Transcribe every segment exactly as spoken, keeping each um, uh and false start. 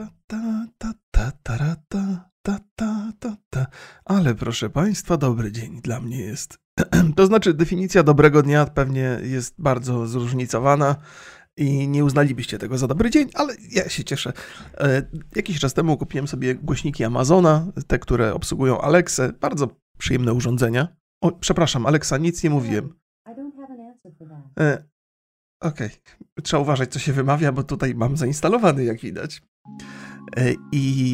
Ta, ta, ta, ta, ta, ta, ta, ta, ta, ta. Ale proszę Państwa, dobry dzień dla mnie jest. To znaczy definicja dobrego dnia pewnie jest bardzo zróżnicowana i nie uznalibyście tego za dobry dzień, ale ja się cieszę. E, jakiś czas temu kupiłem sobie głośniki Amazona, te, które obsługują Alexę. Bardzo przyjemne urządzenia. O, przepraszam, Alexa, nic nie mówiłem. E, Okej, okay. Trzeba uważać, co się wymawia, bo tutaj mam zainstalowany, jak widać. I,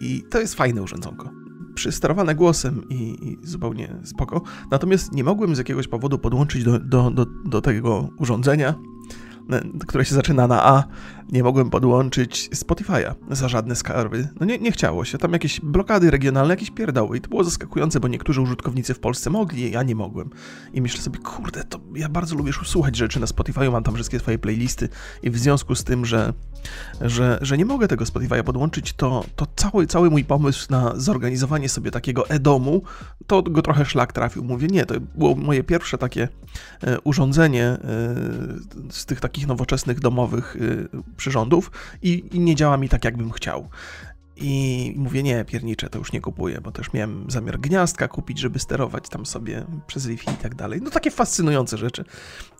i to jest fajne urządzonko. Przysterowane głosem i, i zupełnie spoko. Natomiast nie mogłem z jakiegoś powodu podłączyć do, do, do, do tego urządzenia, które się zaczyna na A. Nie mogłem podłączyć Spotify'a za żadne skarby. No nie, nie chciało się. Tam jakieś blokady regionalne, jakieś pierdoły. I to było zaskakujące, bo niektórzy użytkownicy w Polsce mogli, ja nie mogłem. I myślę sobie, kurde, to ja bardzo lubię słuchać rzeczy na Spotify'u, mam tam wszystkie swoje playlisty. I w związku z tym, że, że, że nie mogę tego Spotify'a podłączyć, to, to cały, cały mój pomysł na zorganizowanie sobie takiego e-domu, to go trochę szlak trafił. Mówię, nie, to było moje pierwsze takie e, urządzenie e, z tych takich nowoczesnych, domowych e, przyrządów i, i nie działa mi tak, jakbym chciał. I mówię, nie, piernicze, to już nie kupuję, bo też miałem zamiar gniazdka kupić, żeby sterować tam sobie przez Wi-Fi i tak dalej. No takie fascynujące rzeczy.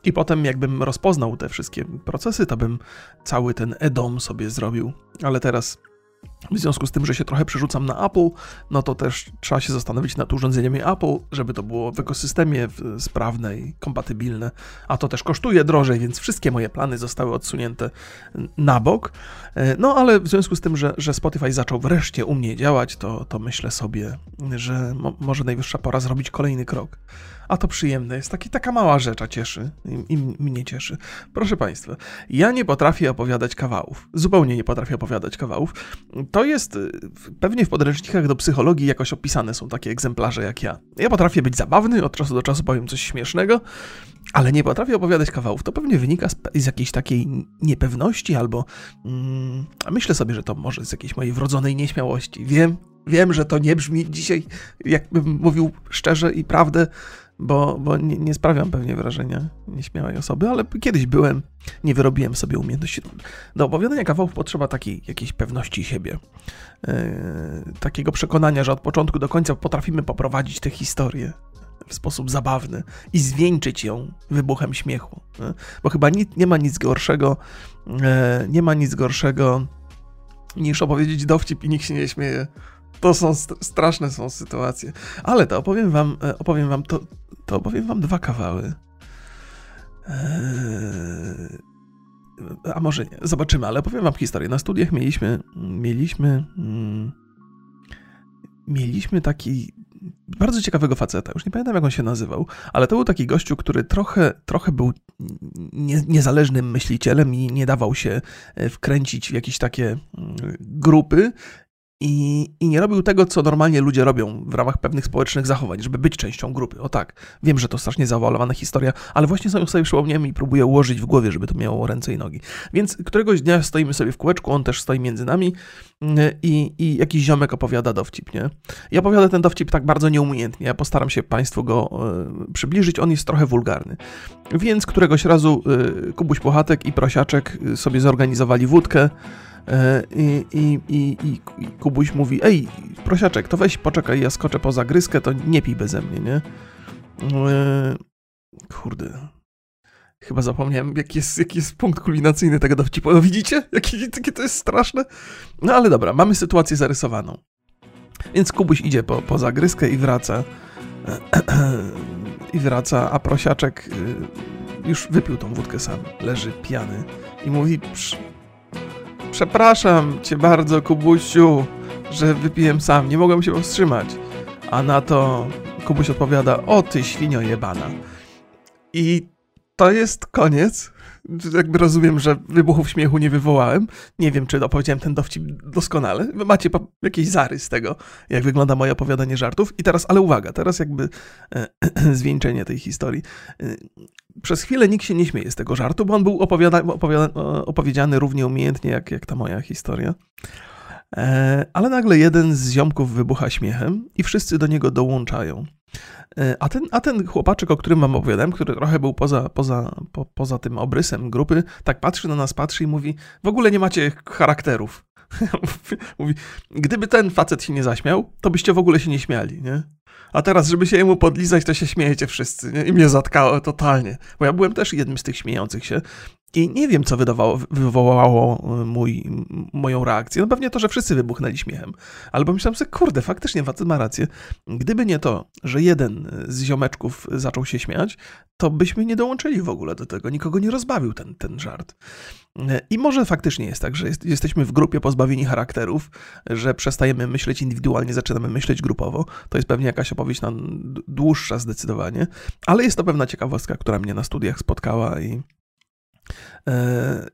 I potem jakbym rozpoznał te wszystkie procesy, to bym cały ten e-dom sobie zrobił. Ale teraz w związku z tym, że się trochę przerzucam na Apple, no to też trzeba się zastanowić nad urządzeniami Apple, żeby to było w ekosystemie sprawne i kompatybilne, a to też kosztuje drożej, więc wszystkie moje plany zostały odsunięte na bok. No ale w związku z tym, że, że Spotify zaczął wreszcie u mnie działać, to, to myślę sobie, że mo- może najwyższa pora zrobić kolejny krok. A to przyjemne jest, taki, taka mała rzecz, a cieszy i, i mnie cieszy. Proszę Państwa, ja nie potrafię opowiadać kawałów, zupełnie nie potrafię opowiadać kawałów. To jest, pewnie w podręcznikach do psychologii jakoś opisane są takie egzemplarze jak ja. Ja potrafię być zabawny, od czasu do czasu powiem coś śmiesznego, ale nie potrafię opowiadać kawałów. To pewnie wynika z, z jakiejś takiej niepewności albo mm, myślę sobie, że to może z jakiejś mojej wrodzonej nieśmiałości. Wiem, wiem, że to nie brzmi dzisiaj, jakbym mówił szczerze i prawdę, Bo, bo nie, nie sprawiam pewnie wrażenia nieśmiałej osoby, ale kiedyś byłem, nie wyrobiłem sobie umiejętności. Do opowiadania kawałów potrzeba takiej jakiejś pewności siebie, yy, takiego przekonania, że od początku do końca potrafimy poprowadzić tę historię w sposób zabawny i zwieńczyć ją wybuchem śmiechu, yy? Bo chyba ni- nie ma nic gorszego, yy, nie ma nic gorszego niż opowiedzieć dowcip i nikt się nie śmieje. To są straszne są sytuacje. Ale to opowiem wam, opowiem wam to, to opowiem wam dwa kawały. Eee, a może nie, zobaczymy, ale opowiem wam historię. Na studiach mieliśmy mieliśmy mm, mieliśmy taki bardzo ciekawego faceta, już nie pamiętam jak on się nazywał, ale to był taki gościu, który trochę, trochę był nie, niezależnym myślicielem i nie dawał się wkręcić w jakieś takie grupy. I, I nie robił tego, co normalnie ludzie robią w ramach pewnych społecznych zachowań, żeby być częścią grupy. O tak, wiem, że to strasznie zaawalowana historia, ale właśnie sobie, sobie przypomniałem i próbuję ułożyć w głowie, żeby to miało ręce i nogi. Więc któregoś dnia stoimy sobie w kółeczku, on też stoi między nami i, i jakiś ziomek opowiada dowcip, nie? Ja opowiadam ten dowcip tak bardzo nieumiejętnie, ja postaram się Państwu go y, przybliżyć, on jest trochę wulgarny. Więc któregoś razu y, Kubuś Puchatek i Prosiaczek sobie zorganizowali wódkę, I, i, i, i Kubuś mówi, ej, Prosiaczek, to weź poczekaj, ja skoczę po zagryzkę, to nie pij beze mnie, nie? Eee, kurde, chyba zapomniałem, jaki jest, jaki jest punkt kulminacyjny tego dowcipu. No widzicie, jakie, jakie to jest straszne? No ale dobra, mamy sytuację zarysowaną. Więc Kubuś idzie po, po zagryzkę i wraca, i wraca, a Prosiaczek już wypił tą wódkę sam, leży pijany i mówi, przepraszam cię bardzo, Kubusiu, że wypiłem sam, nie mogłem się powstrzymać. A na to Kubuś odpowiada, o ty świnio jebana. I to jest koniec. Jakby rozumiem, że wybuchów śmiechu nie wywołałem. Nie wiem, czy opowiedziałem ten dowcip doskonale. Wy macie po- jakiś zarys tego, jak wygląda moje opowiadanie żartów. I teraz, ale uwaga, teraz jakby e, e, zwieńczenie tej historii. E, przez chwilę nikt się nie śmieje z tego żartu, bo on był opowiada- opowiada- opowiedziany równie umiejętnie, jak, jak ta moja historia. E, ale nagle jeden z ziomków wybucha śmiechem i wszyscy do niego dołączają. A ten, a ten chłopaczek, o którym wam opowiadałem, który trochę był poza, poza, po, poza tym obrysem grupy, tak patrzy na nas, patrzy i mówi, w ogóle nie macie charakterów. Mówi, gdyby ten facet się nie zaśmiał, to byście w ogóle się nie śmiali, nie? A teraz, żeby się jemu podlizać, to się śmiejecie wszyscy, nie? I mnie zatkało totalnie. Bo ja byłem też jednym z tych śmiejących się i nie wiem, co wydawało, wywołało mój, moją reakcję. No pewnie to, że wszyscy wybuchnęli śmiechem. Albo myślałem sobie, kurde, faktycznie facet ma rację. Gdyby nie to, że jeden z ziomeczków zaczął się śmiać, to byśmy nie dołączyli w ogóle do tego. Nikogo nie rozbawił ten, ten żart. I może faktycznie jest tak, że jest, jesteśmy w grupie pozbawieni charakterów, że przestajemy myśleć indywidualnie, zaczynamy myśleć grupowo. To jest pewnie jakaś opowieść na dłuższa zdecydowanie, ale jest to pewna ciekawostka, która mnie na studiach spotkała i,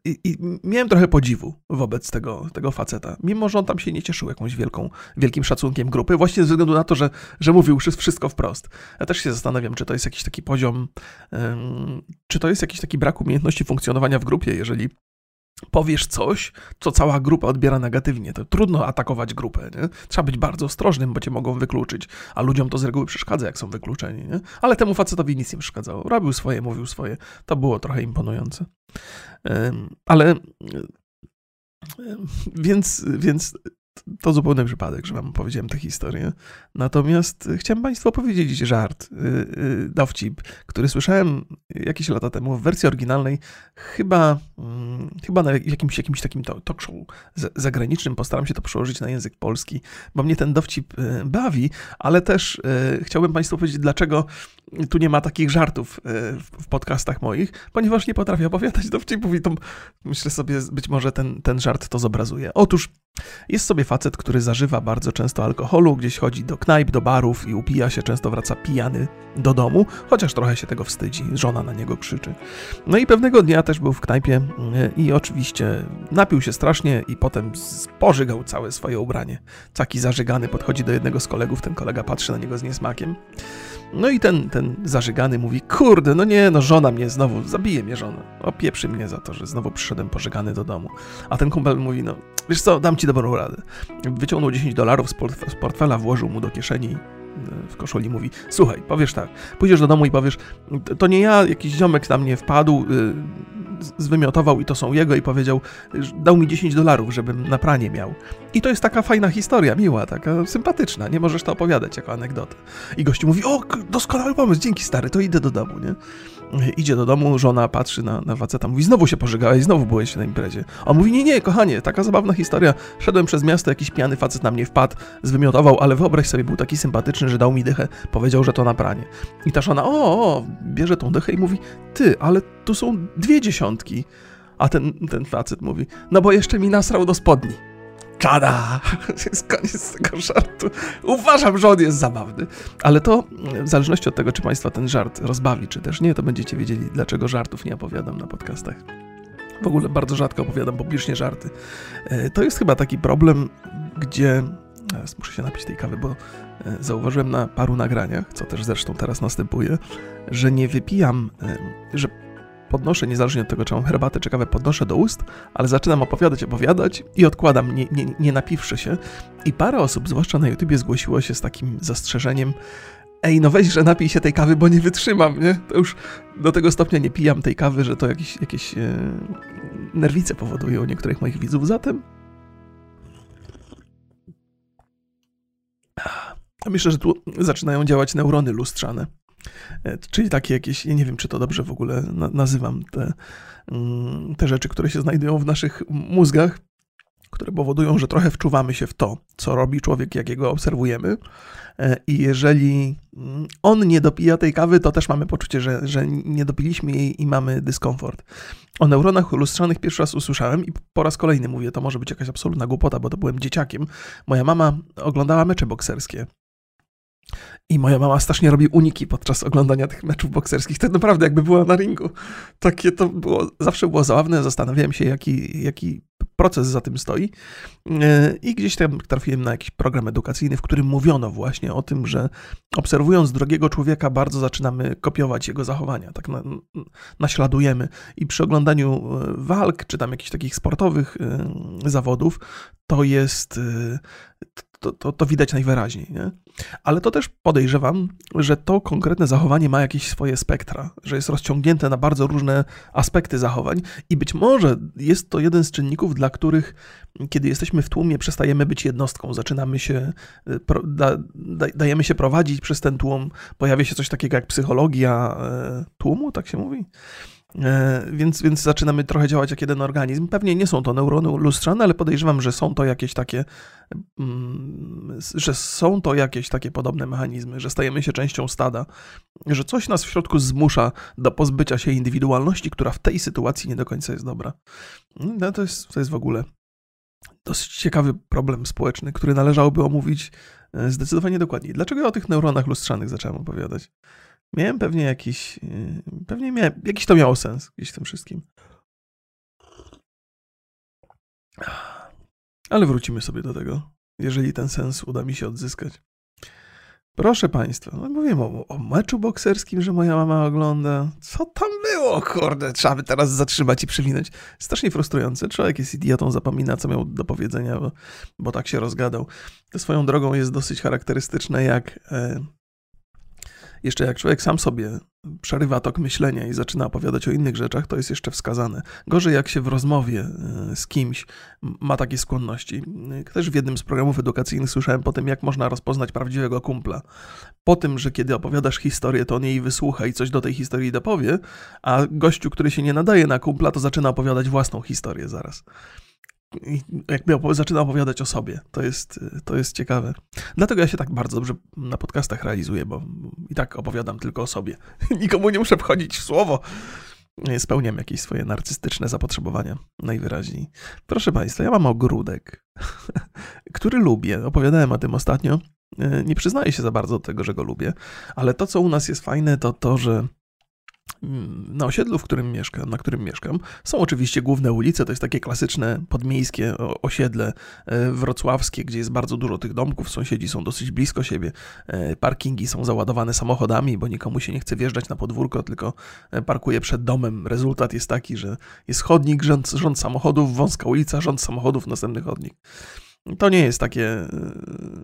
i, i miałem trochę podziwu wobec tego, tego faceta, mimo że on tam się nie cieszył jakąś wielką, wielkim szacunkiem grupy, właśnie ze względu na to, że, że mówił wszystko wprost. Ja też się zastanawiam, czy to jest jakiś taki poziom, czy to jest jakiś taki brak umiejętności funkcjonowania w grupie, jeżeli powiesz coś, co cała grupa odbiera negatywnie. To trudno atakować grupę, nie? Trzeba być bardzo ostrożnym, bo cię mogą wykluczyć, a ludziom to z reguły przeszkadza, jak są wykluczeni, nie? Ale temu facetowi nic nie przeszkadzało. Robił swoje, mówił swoje. To było trochę imponujące. Ale więc, więc to zupełny przypadek, że wam opowiedziałem tę historię. Natomiast chciałem państwu opowiedzieć żart, dowcip, który słyszałem jakieś lata temu w wersji oryginalnej, chyba, chyba na jakimś, jakimś takim talk show zagranicznym. Postaram się to przełożyć na język polski, bo mnie ten dowcip bawi, ale też chciałbym państwu powiedzieć, dlaczego tu nie ma takich żartów w podcastach moich, ponieważ nie potrafię opowiadać dowcipów i to myślę sobie, być może ten, ten żart to zobrazuje. Otóż jest sobie facet, który zażywa bardzo często alkoholu, gdzieś chodzi do knajp, do barów i upija się, często wraca pijany do domu, chociaż trochę się tego wstydzi, żona na niego krzyczy. No i pewnego dnia też był w knajpie i oczywiście napił się strasznie i potem spożygał całe swoje ubranie. Taki zażygany podchodzi do jednego z kolegów, ten kolega patrzy na niego z niesmakiem. No i ten, ten zażygany mówi, kurde, no nie, no żona mnie znowu, zabije mnie żona, opieprzy mnie za to, że znowu przyszedłem pożygany do domu. A ten kumpel mówi, no wiesz co, dam ci dobrą radę. Wyciągnął dziesięć dolarów z, portf- z portfela, włożył mu do kieszeni w koszuli, mówi, słuchaj, powiesz tak, pójdziesz do domu i powiesz, to nie ja, jakiś ziomek na mnie wpadł, yy, zwymiotował i to są jego i powiedział, dał mi dziesięć dolarów, żebym na pranie miał. I to jest taka fajna historia, miła, taka sympatyczna, nie możesz to opowiadać jako anegdotę. I gościu mówi, o, doskonały pomysł, dzięki stary, to idę do domu, nie? Idzie do domu, żona patrzy na, na faceta, mówi, znowu się pożygałeś, znowu byłeś na imprezie. On mówi, nie, nie, kochanie, taka zabawna historia, szedłem przez miasto, jakiś pijany facet na mnie wpadł, zwymiotował, ale wyobraź sobie, był taki sympatyczny, że dał mi dychę, powiedział, że to na pranie. I ta żona, o, o, bierze tą dychę i mówi, ty, ale tu są dwie dziesiątki. A ten, ten facet mówi, no bo jeszcze mi nasrał do spodni. Tada! Jest koniec tego żartu. Uważam, że on jest zabawny. Ale to w zależności od tego, czy państwa ten żart rozbawi, czy też nie, to będziecie wiedzieli, dlaczego żartów nie opowiadam na podcastach. W ogóle bardzo rzadko opowiadam publicznie żarty. To jest chyba taki problem, gdzie... Teraz muszę się napić tej kawy, bo zauważyłem na paru nagraniach, co też zresztą teraz następuje, że nie wypijam, że podnoszę, niezależnie od tego, czy mam herbatę czy kawę, podnoszę do ust, ale zaczynam opowiadać, opowiadać i odkładam, nie, nie, nie napiwszy się. I parę osób, zwłaszcza na YouTubie, zgłosiło się z takim zastrzeżeniem, ej, no weź, że napij się tej kawy, bo nie wytrzymam, nie? To już do tego stopnia nie pijam tej kawy, że to jakieś, jakieś e, nerwice powoduje u niektórych moich widzów. Zatem myślę, że tu zaczynają działać neurony lustrzane. Czyli takie jakieś, nie wiem, czy to dobrze w ogóle nazywam, te, te rzeczy, które się znajdują w naszych mózgach, które powodują, że trochę wczuwamy się w to, co robi człowiek, jakiego obserwujemy. I jeżeli on nie dopija tej kawy, to też mamy poczucie, że, że nie dopiliśmy jej i mamy dyskomfort. O neuronach lustrzanych pierwszy raz usłyszałem i po raz kolejny mówię, to może być jakaś absolutna głupota, bo to byłem dzieciakiem. Moja mama oglądała mecze bokserskie. I moja mama strasznie robi uniki podczas oglądania tych meczów bokserskich. Tak naprawdę jakby była na ringu. Takie to było, zawsze było zabawne. Zastanawiałem się, jaki, jaki proces za tym stoi. I gdzieś tam trafiłem na jakiś program edukacyjny, w którym mówiono właśnie o tym, że obserwując drugiego człowieka bardzo zaczynamy kopiować jego zachowania. Tak na, naśladujemy. I przy oglądaniu walk, czy tam jakichś takich sportowych zawodów, to jest... To, to, to widać najwyraźniej, nie? Ale to też podejrzewam, że to konkretne zachowanie ma jakieś swoje spektra, że jest rozciągnięte na bardzo różne aspekty zachowań i być może jest to jeden z czynników, dla których kiedy jesteśmy w tłumie, przestajemy być jednostką, zaczynamy się, da, dajemy się prowadzić przez ten tłum, pojawia się coś takiego jak psychologia tłumu, tak się mówi? Więc, więc zaczynamy trochę działać jak jeden organizm. Pewnie nie są to neurony lustrzane, ale podejrzewam, że są to jakieś takie, że są to jakieś takie podobne mechanizmy, że stajemy się częścią stada, że coś nas w środku zmusza do pozbycia się indywidualności, która w tej sytuacji nie do końca jest dobra. No to jest, to jest w ogóle dosyć ciekawy problem społeczny, który należałoby omówić zdecydowanie dokładniej. Dlaczego ja o tych neuronach lustrzanych zacząłem opowiadać? Miałem pewnie jakiś, pewnie miałem, jakiś to miało sens gdzieś w tym wszystkim. Ale wrócimy sobie do tego, jeżeli ten sens uda mi się odzyskać. Proszę Państwa, no mówiłem o, o meczu bokserskim, że moja mama ogląda. Co tam było, kurde, trzeba by teraz zatrzymać i przywinąć. Strasznie frustrujące. Człowiek jest idiotą, zapomina, co miał do powiedzenia, bo, bo tak się rozgadał. To swoją drogą jest dosyć charakterystyczne, jak... Yy, Jeszcze jak człowiek sam sobie przerywa tok myślenia i zaczyna opowiadać o innych rzeczach, to jest jeszcze wskazane. Gorzej jak się w rozmowie z kimś ma takie skłonności. Też w jednym z programów edukacyjnych słyszałem po tym, jak można rozpoznać prawdziwego kumpla. Po tym, że kiedy opowiadasz historię, to on jej wysłucha i coś do tej historii dopowie, a gościu, który się nie nadaje na kumpla, to zaczyna opowiadać własną historię zaraz. Jakby opowi- zaczyna opowiadać o sobie. To jest, to jest ciekawe. Dlatego ja się tak bardzo dobrze na podcastach realizuję, bo i tak opowiadam tylko o sobie. Nikomu nie muszę wchodzić w słowo. Spełniam jakieś swoje narcystyczne zapotrzebowania najwyraźniej. Proszę Państwa, ja mam ogródek, który lubię. Opowiadałem o tym ostatnio. Nie przyznaję się za bardzo do tego, że go lubię, ale to, co u nas jest fajne, to to, że na osiedlu, w którym mieszkam, na którym mieszkam, są oczywiście główne ulice, to jest takie klasyczne podmiejskie osiedle wrocławskie, gdzie jest bardzo dużo tych domków, sąsiedzi są dosyć blisko siebie, parkingi są załadowane samochodami, bo nikomu się nie chce wjeżdżać na podwórko, tylko parkuje przed domem. Rezultat jest taki, że jest chodnik, rząd, rząd samochodów, wąska ulica, rząd samochodów, następny chodnik. To nie jest takie,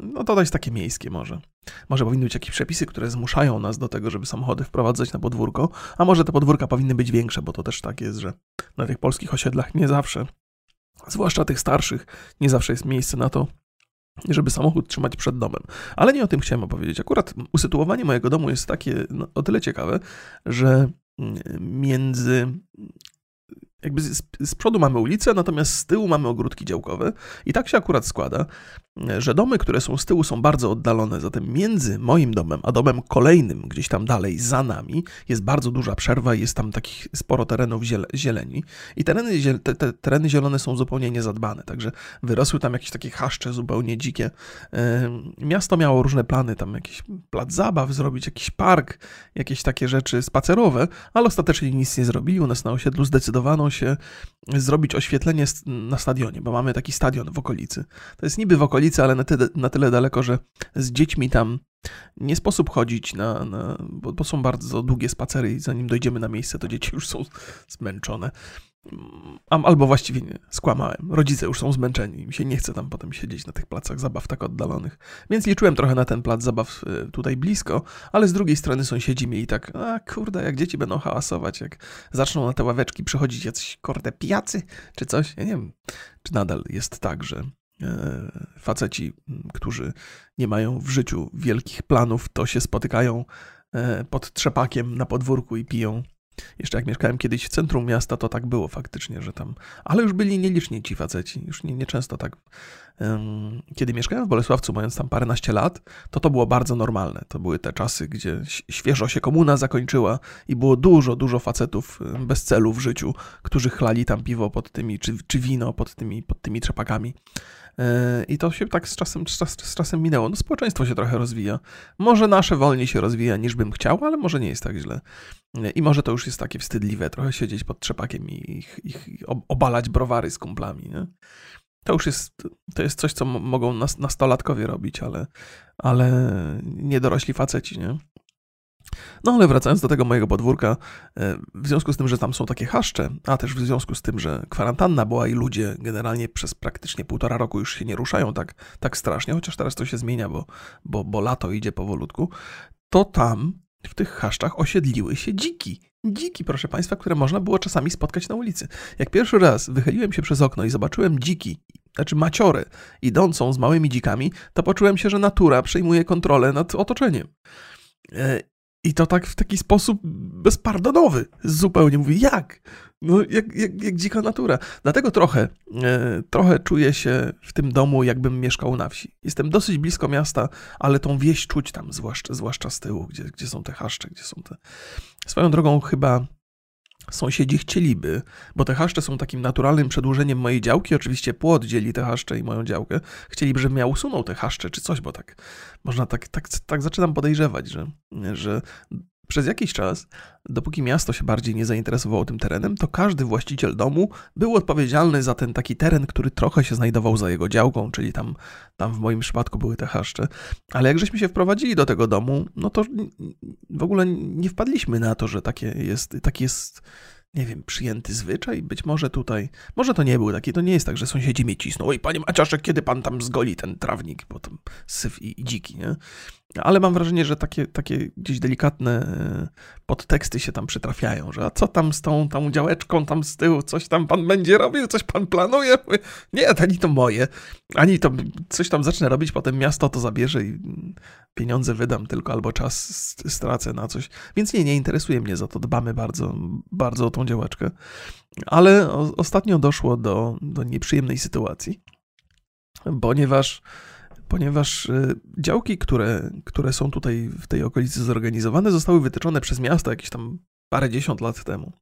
no to jest takie miejskie może. Może powinny być jakieś przepisy, które zmuszają nas do tego, żeby samochody wprowadzać na podwórko, a może te podwórka powinny być większe, bo to też tak jest, że na tych polskich osiedlach nie zawsze, zwłaszcza tych starszych, nie zawsze jest miejsce na to, żeby samochód trzymać przed domem. Ale nie o tym chciałem opowiedzieć. Akurat usytuowanie mojego domu jest takie no, o tyle ciekawe, że między... Jakby z, z przodu mamy ulicę, natomiast z tyłu mamy ogródki działkowe i tak się akurat składa, że domy, które są z tyłu, są bardzo oddalone, zatem między moim domem a domem kolejnym, gdzieś tam dalej za nami, jest bardzo duża przerwa i jest tam takich sporo terenów zieleni i tereny, te, te, tereny zielone są zupełnie niezadbane, także wyrosły tam jakieś takie chaszcze zupełnie dzikie. Miasto miało różne plany, tam jakiś plac zabaw zrobić, jakiś park, jakieś takie rzeczy spacerowe, ale ostatecznie nic nie zrobili. U nas na osiedlu zdecydowano się zrobić oświetlenie na stadionie, bo mamy taki stadion w okolicy. To jest niby w okolicy, ale na tyle, na tyle daleko, że z dziećmi tam nie sposób chodzić, na, na, bo, bo są bardzo długie spacery i zanim dojdziemy na miejsce, to dzieci już są zmęczone. Albo właściwie nie, skłamałem. Rodzice już są zmęczeni i mi się nie chce tam potem siedzieć na tych placach zabaw tak oddalonych. Więc liczyłem trochę na ten plac zabaw tutaj blisko, ale z drugiej strony sąsiedzi mieli tak, a kurde, jak dzieci będą hałasować, jak zaczną na te ławeczki przychodzić jacyś kurde pijacy czy coś. Ja nie wiem, czy nadal jest tak, że faceci, którzy nie mają w życiu wielkich planów, to się spotykają pod trzepakiem na podwórku i piją. Jeszcze jak mieszkałem kiedyś w centrum miasta, to tak było faktycznie, że tam... Ale już byli nieliczni ci faceci, już nie, nie często tak... Kiedy mieszkałem w Bolesławcu, mając tam paręnaście lat, to to było bardzo normalne. To były te czasy, gdzie świeżo się komuna zakończyła i było dużo, dużo facetów bez celu w życiu, którzy chlali tam piwo pod tymi, czy, czy wino pod tymi, pod tymi trzepakami. I to się tak z czasem, z czasem minęło. No społeczeństwo się trochę rozwija. Może nasze wolniej się rozwija niż bym chciał, ale może nie jest tak źle. I może to już jest takie wstydliwe, trochę siedzieć pod trzepakiem i ich, ich obalać browary z kumplami, nie? To już jest, to jest coś, co mogą nas, nastolatkowie robić, ale, ale nie dorośli faceci, nie? No ale wracając do tego mojego podwórka, w związku z tym, że tam są takie chaszcze, a też w związku z tym, że kwarantanna była i ludzie generalnie przez praktycznie półtora roku już się nie ruszają tak, tak strasznie, chociaż teraz to się zmienia, bo, bo, bo lato idzie powolutku, to tam w tych chaszczach osiedliły się dziki. Dziki, proszę Państwa, które można było czasami spotkać na ulicy. Jak pierwszy raz wychyliłem się przez okno i zobaczyłem dziki, znaczy maciorę idącą z małymi dzikami, to poczułem się, że natura przejmuje kontrolę nad otoczeniem. I to tak w taki sposób bezpardonowy zupełnie. Mówię, jak? No, jak, jak, jak dzika natura. Dlatego trochę, e, trochę czuję się w tym domu, jakbym mieszkał na wsi. Jestem dosyć blisko miasta, ale tą wieś czuć tam, zwłaszcza, zwłaszcza z tyłu, gdzie, gdzie są te chaszcze, gdzie są te... Swoją drogą chyba sąsiedzi chcieliby, bo te chaszcze są takim naturalnym przedłużeniem mojej działki. Oczywiście płot dzieli te chaszcze i moją działkę. Chcieliby, żebym ja usunął te chaszcze czy coś, bo tak można tak, tak, tak zaczynam podejrzewać, że, że przez jakiś czas, dopóki miasto się bardziej nie zainteresowało tym terenem, to każdy właściciel domu był odpowiedzialny za ten taki teren, który trochę się znajdował za jego działką, czyli tam, tam w moim przypadku były te chaszcze. Ale jak żeśmy się wprowadzili do tego domu, no to w ogóle nie wpadliśmy na to, że takie jest, taki jest, nie wiem, przyjęty zwyczaj. Być może tutaj, może to nie był taki, to nie jest tak, że sąsiedzi mnie cisną. Oj, panie Maciaszek, kiedy pan tam zgoli ten trawnik, bo tam syf i, i dziki, nie? Ale mam wrażenie, że takie, takie gdzieś delikatne podteksty się tam przytrafiają, że a co tam z tą, tą działeczką tam z tyłu, coś tam pan będzie robił, coś pan planuje? Nie, ani to moje, ani to coś tam zacznę robić, potem miasto to zabierze i pieniądze wydam tylko, albo czas stracę na coś. Więc nie, nie interesuje mnie za to, dbamy bardzo, bardzo o tą działeczkę. Ale o, ostatnio doszło do, do nieprzyjemnej sytuacji, ponieważ... Ponieważ działki, które, które są tutaj w tej okolicy zorganizowane, zostały wytyczone przez miasto jakieś tam parędziesiąt lat temu.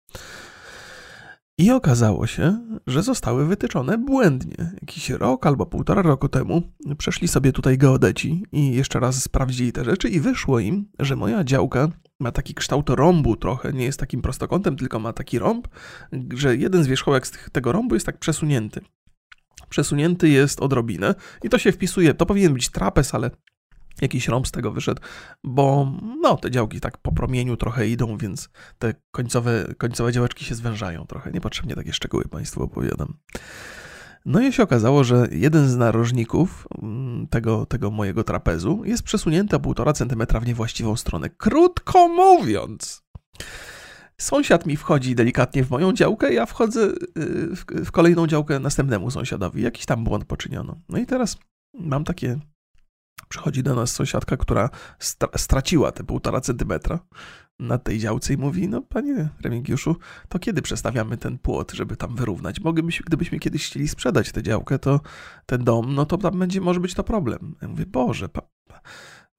I okazało się, że zostały wytyczone błędnie. Jakiś rok albo półtora roku temu przeszli sobie tutaj geodeci i jeszcze raz sprawdzili te rzeczy i wyszło im, że moja działka ma taki kształt rąbu trochę, nie jest takim prostokątem, tylko ma taki rąb, że jeden z wierzchołek z tego rąbu jest tak przesunięty. Przesunięty jest odrobinę i to się wpisuje, to powinien być trapez, ale jakiś rąb z tego wyszedł, bo no, te działki tak po promieniu trochę idą, więc te końcowe, końcowe działeczki się zwężają trochę. Niepotrzebnie takie szczegóły Państwu opowiadam. No i się okazało, że jeden z narożników tego, tego mojego trapezu jest przesunięty o półtora centymetra w niewłaściwą stronę. Krótko mówiąc... Sąsiad mi wchodzi delikatnie w moją działkę, ja wchodzę w kolejną działkę następnemu sąsiadowi. Jakiś tam błąd poczyniono. No i teraz mam takie... Przychodzi do nas sąsiadka, która stra- straciła te półtora centymetra na tej działce i mówi, no panie Remigiuszu, to kiedy przestawiamy ten płot, żeby tam wyrównać? Moglibyśmy, gdybyśmy kiedyś chcieli sprzedać tę działkę, to ten dom, no to tam będzie, może być to problem. Ja mówię, Boże, pa...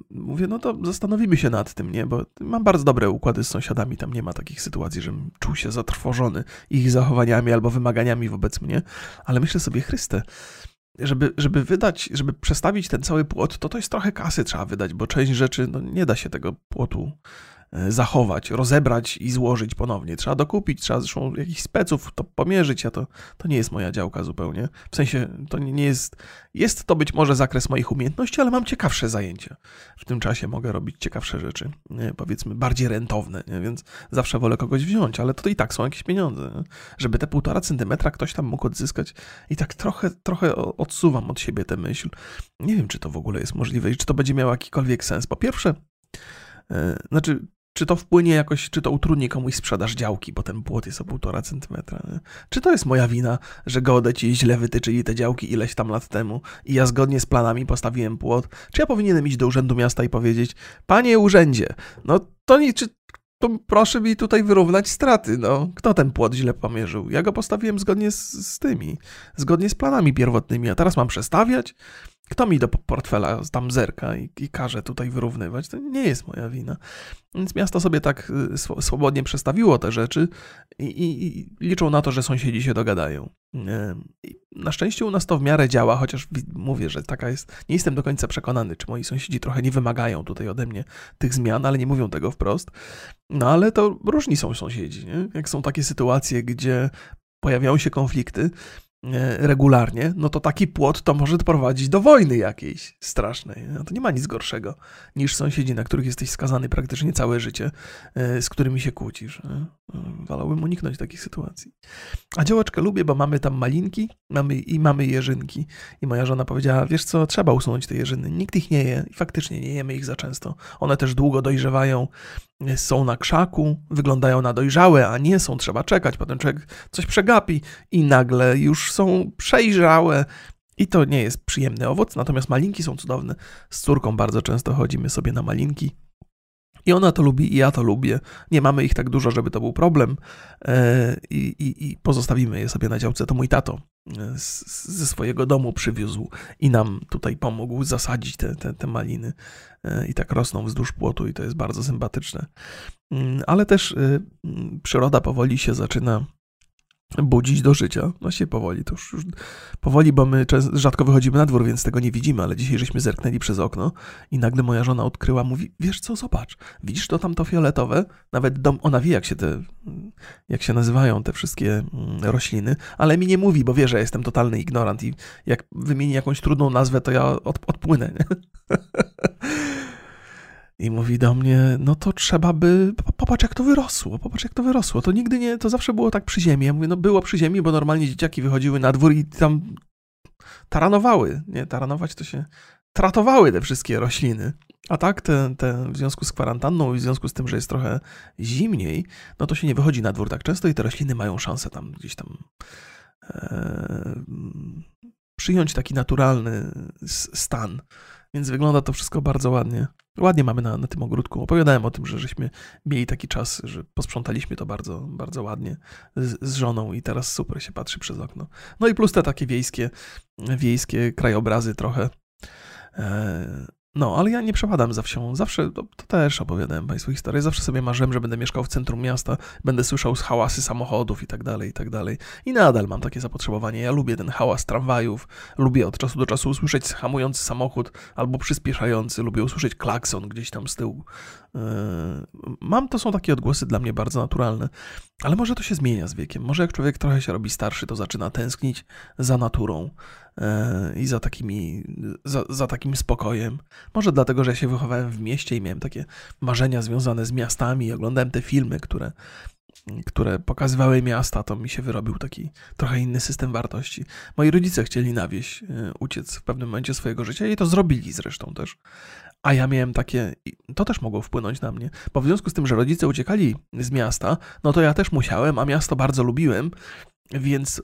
Mówię, no to zastanowimy się nad tym, nie? Bo mam bardzo dobre układy z sąsiadami, tam nie ma takich sytuacji, żebym czuł się zatrwożony ich zachowaniami albo wymaganiami wobec mnie, ale myślę sobie, Chryste, żeby, żeby wydać, żeby przestawić ten cały płot, to to jest trochę kasy trzeba wydać, bo część rzeczy, no nie da się tego płotu zachować, rozebrać i złożyć ponownie. Trzeba dokupić, trzeba zresztą jakichś speców to pomierzyć, a to, to nie jest moja działka zupełnie. W sensie, to nie jest... Jest to być może zakres moich umiejętności, ale mam ciekawsze zajęcia. W tym czasie mogę robić ciekawsze rzeczy, nie, powiedzmy bardziej rentowne, nie, więc zawsze wolę kogoś wziąć, ale to i tak są jakieś pieniądze. Nie? Żeby te półtora centymetra ktoś tam mógł odzyskać i tak trochę, trochę odsuwam od siebie tę myśl. Nie wiem, czy to w ogóle jest możliwe i czy to będzie miało jakikolwiek sens. Po pierwsze, yy, znaczy... Czy to wpłynie jakoś, czy to utrudni komuś sprzedaż działki, bo ten płot jest o półtora centymetra. Nie? Czy to jest moja wina, że geodeci źle wytyczyli te działki ileś tam lat temu i ja zgodnie z planami postawiłem płot? Czy ja powinienem iść do urzędu miasta i powiedzieć, panie urzędzie, no to nie, czy, to proszę mi tutaj wyrównać straty, no. Kto ten płot źle pomierzył? Ja go postawiłem zgodnie z, z tymi, zgodnie z planami pierwotnymi, a teraz mam przestawiać? Kto mi do portfela tam zerka i, i każe tutaj wyrównywać, to nie jest moja wina. Więc miasto sobie tak swobodnie przestawiło te rzeczy i, i, i liczą na to, że sąsiedzi się dogadają. I na szczęście u nas to w miarę działa, chociaż mówię, że taka jest. Nie jestem do końca przekonany, czy moi sąsiedzi trochę nie wymagają tutaj ode mnie tych zmian, ale nie mówią tego wprost. No ale to różni są sąsiedzi, nie? Jak są takie sytuacje, gdzie pojawiają się konflikty, regularnie, no to taki płot to może prowadzić do wojny jakiejś strasznej. No to nie ma nic gorszego niż sąsiedzi, na których jesteś skazany praktycznie całe życie, z którymi się kłócisz. Wolałbym uniknąć takich sytuacji. A działeczkę lubię, bo mamy tam malinki mamy, i mamy jeżynki. I moja żona powiedziała, wiesz co, trzeba usunąć te jeżyny. Nikt ich nie je i faktycznie nie jemy ich za często. One też długo dojrzewają, są na krzaku, wyglądają na dojrzałe, a nie są, trzeba czekać. Potem człowiek coś przegapi i nagle już są przejrzałe i to nie jest przyjemny owoc, natomiast malinki są cudowne. Z córką bardzo często chodzimy sobie na malinki i ona to lubi i ja to lubię. Nie mamy ich tak dużo, żeby to był problem i, i, i pozostawimy je sobie na działce. To mój tato z, ze swojego domu przywiózł i nam tutaj pomógł zasadzić te, te, te maliny i tak rosną wzdłuż płotu i to jest bardzo sympatyczne. Ale też przyroda powoli się zaczyna budzić do życia. No się powoli, to już, już powoli, bo my często, rzadko wychodzimy na dwór, więc tego nie widzimy, ale dzisiaj żeśmy zerknęli przez okno i nagle moja żona odkryła, mówi, wiesz co, zobacz, widzisz to tam to fioletowe? Nawet dom, ona wie, jak się te, jak się nazywają te wszystkie rośliny, ale mi nie mówi, bo wie, że jestem totalny ignorant i jak wymieni jakąś trudną nazwę, to ja od, odpłynę. Nie? I mówi do mnie, no to trzeba by, popatrz jak to wyrosło, popatrz jak to wyrosło, to nigdy nie, to zawsze było tak przy ziemi. Ja mówię, no było przy ziemi, bo normalnie dzieciaki wychodziły na dwór i tam taranowały, nie, taranować to się, tratowały te wszystkie rośliny. A tak, te, te w związku z kwarantanną i w związku z tym, że jest trochę zimniej, no to się nie wychodzi na dwór tak często i te rośliny mają szansę tam gdzieś tam... E, przyjąć taki naturalny stan. Więc wygląda to wszystko bardzo ładnie. Ładnie mamy na, na tym ogródku. Opowiadałem o tym, że żeśmy mieli taki czas, że posprzątaliśmy to bardzo, bardzo ładnie z, z żoną i teraz super się patrzy przez okno. No i plus te takie wiejskie, wiejskie krajobrazy trochę. No, ale ja nie przepadam za wsią. Zawsze, to, to też opowiadałem Państwu historię, zawsze sobie marzyłem, że będę mieszkał w centrum miasta, będę słyszał hałasy samochodów i tak dalej, i tak dalej. I nadal mam takie zapotrzebowanie. Ja lubię ten hałas tramwajów, lubię od czasu do czasu usłyszeć hamujący samochód albo przyspieszający, lubię usłyszeć klakson gdzieś tam z tyłu. Mam, to są takie odgłosy dla mnie bardzo naturalne, ale może to się zmienia z wiekiem. Może jak człowiek trochę się robi starszy, to zaczyna tęsknić za naturą i za, takimi, za, za takim spokojem. Może dlatego, że ja się wychowałem w mieście i miałem takie marzenia związane z miastami i oglądałem te filmy, które, które pokazywały miasta, to mi się wyrobił taki trochę inny system wartości. Moi rodzice chcieli na wieś uciec w pewnym momencie swojego życia i to zrobili zresztą też. A ja miałem takie, to też mogło wpłynąć na mnie, bo w związku z tym, że rodzice uciekali z miasta, no to ja też musiałem, a miasto bardzo lubiłem, więc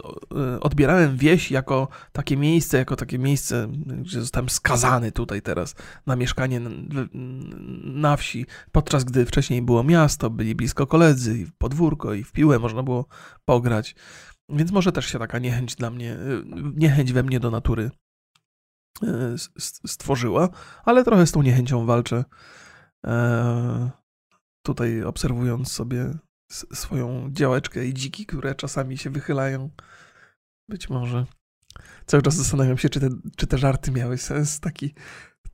odbierałem wieś jako takie miejsce, jako takie miejsce, gdzie zostałem skazany tutaj teraz na mieszkanie na wsi, podczas gdy wcześniej było miasto, byli blisko koledzy i podwórko i w piłę można było pograć, więc może też się taka niechęć dla mnie, niechęć we mnie do natury stworzyła, ale trochę z tą niechęcią walczę, eee, tutaj obserwując sobie swoją działeczkę i dziki, które czasami się wychylają. Być może. Cały czas zastanawiam się, czy te, czy te żarty miały sens taki.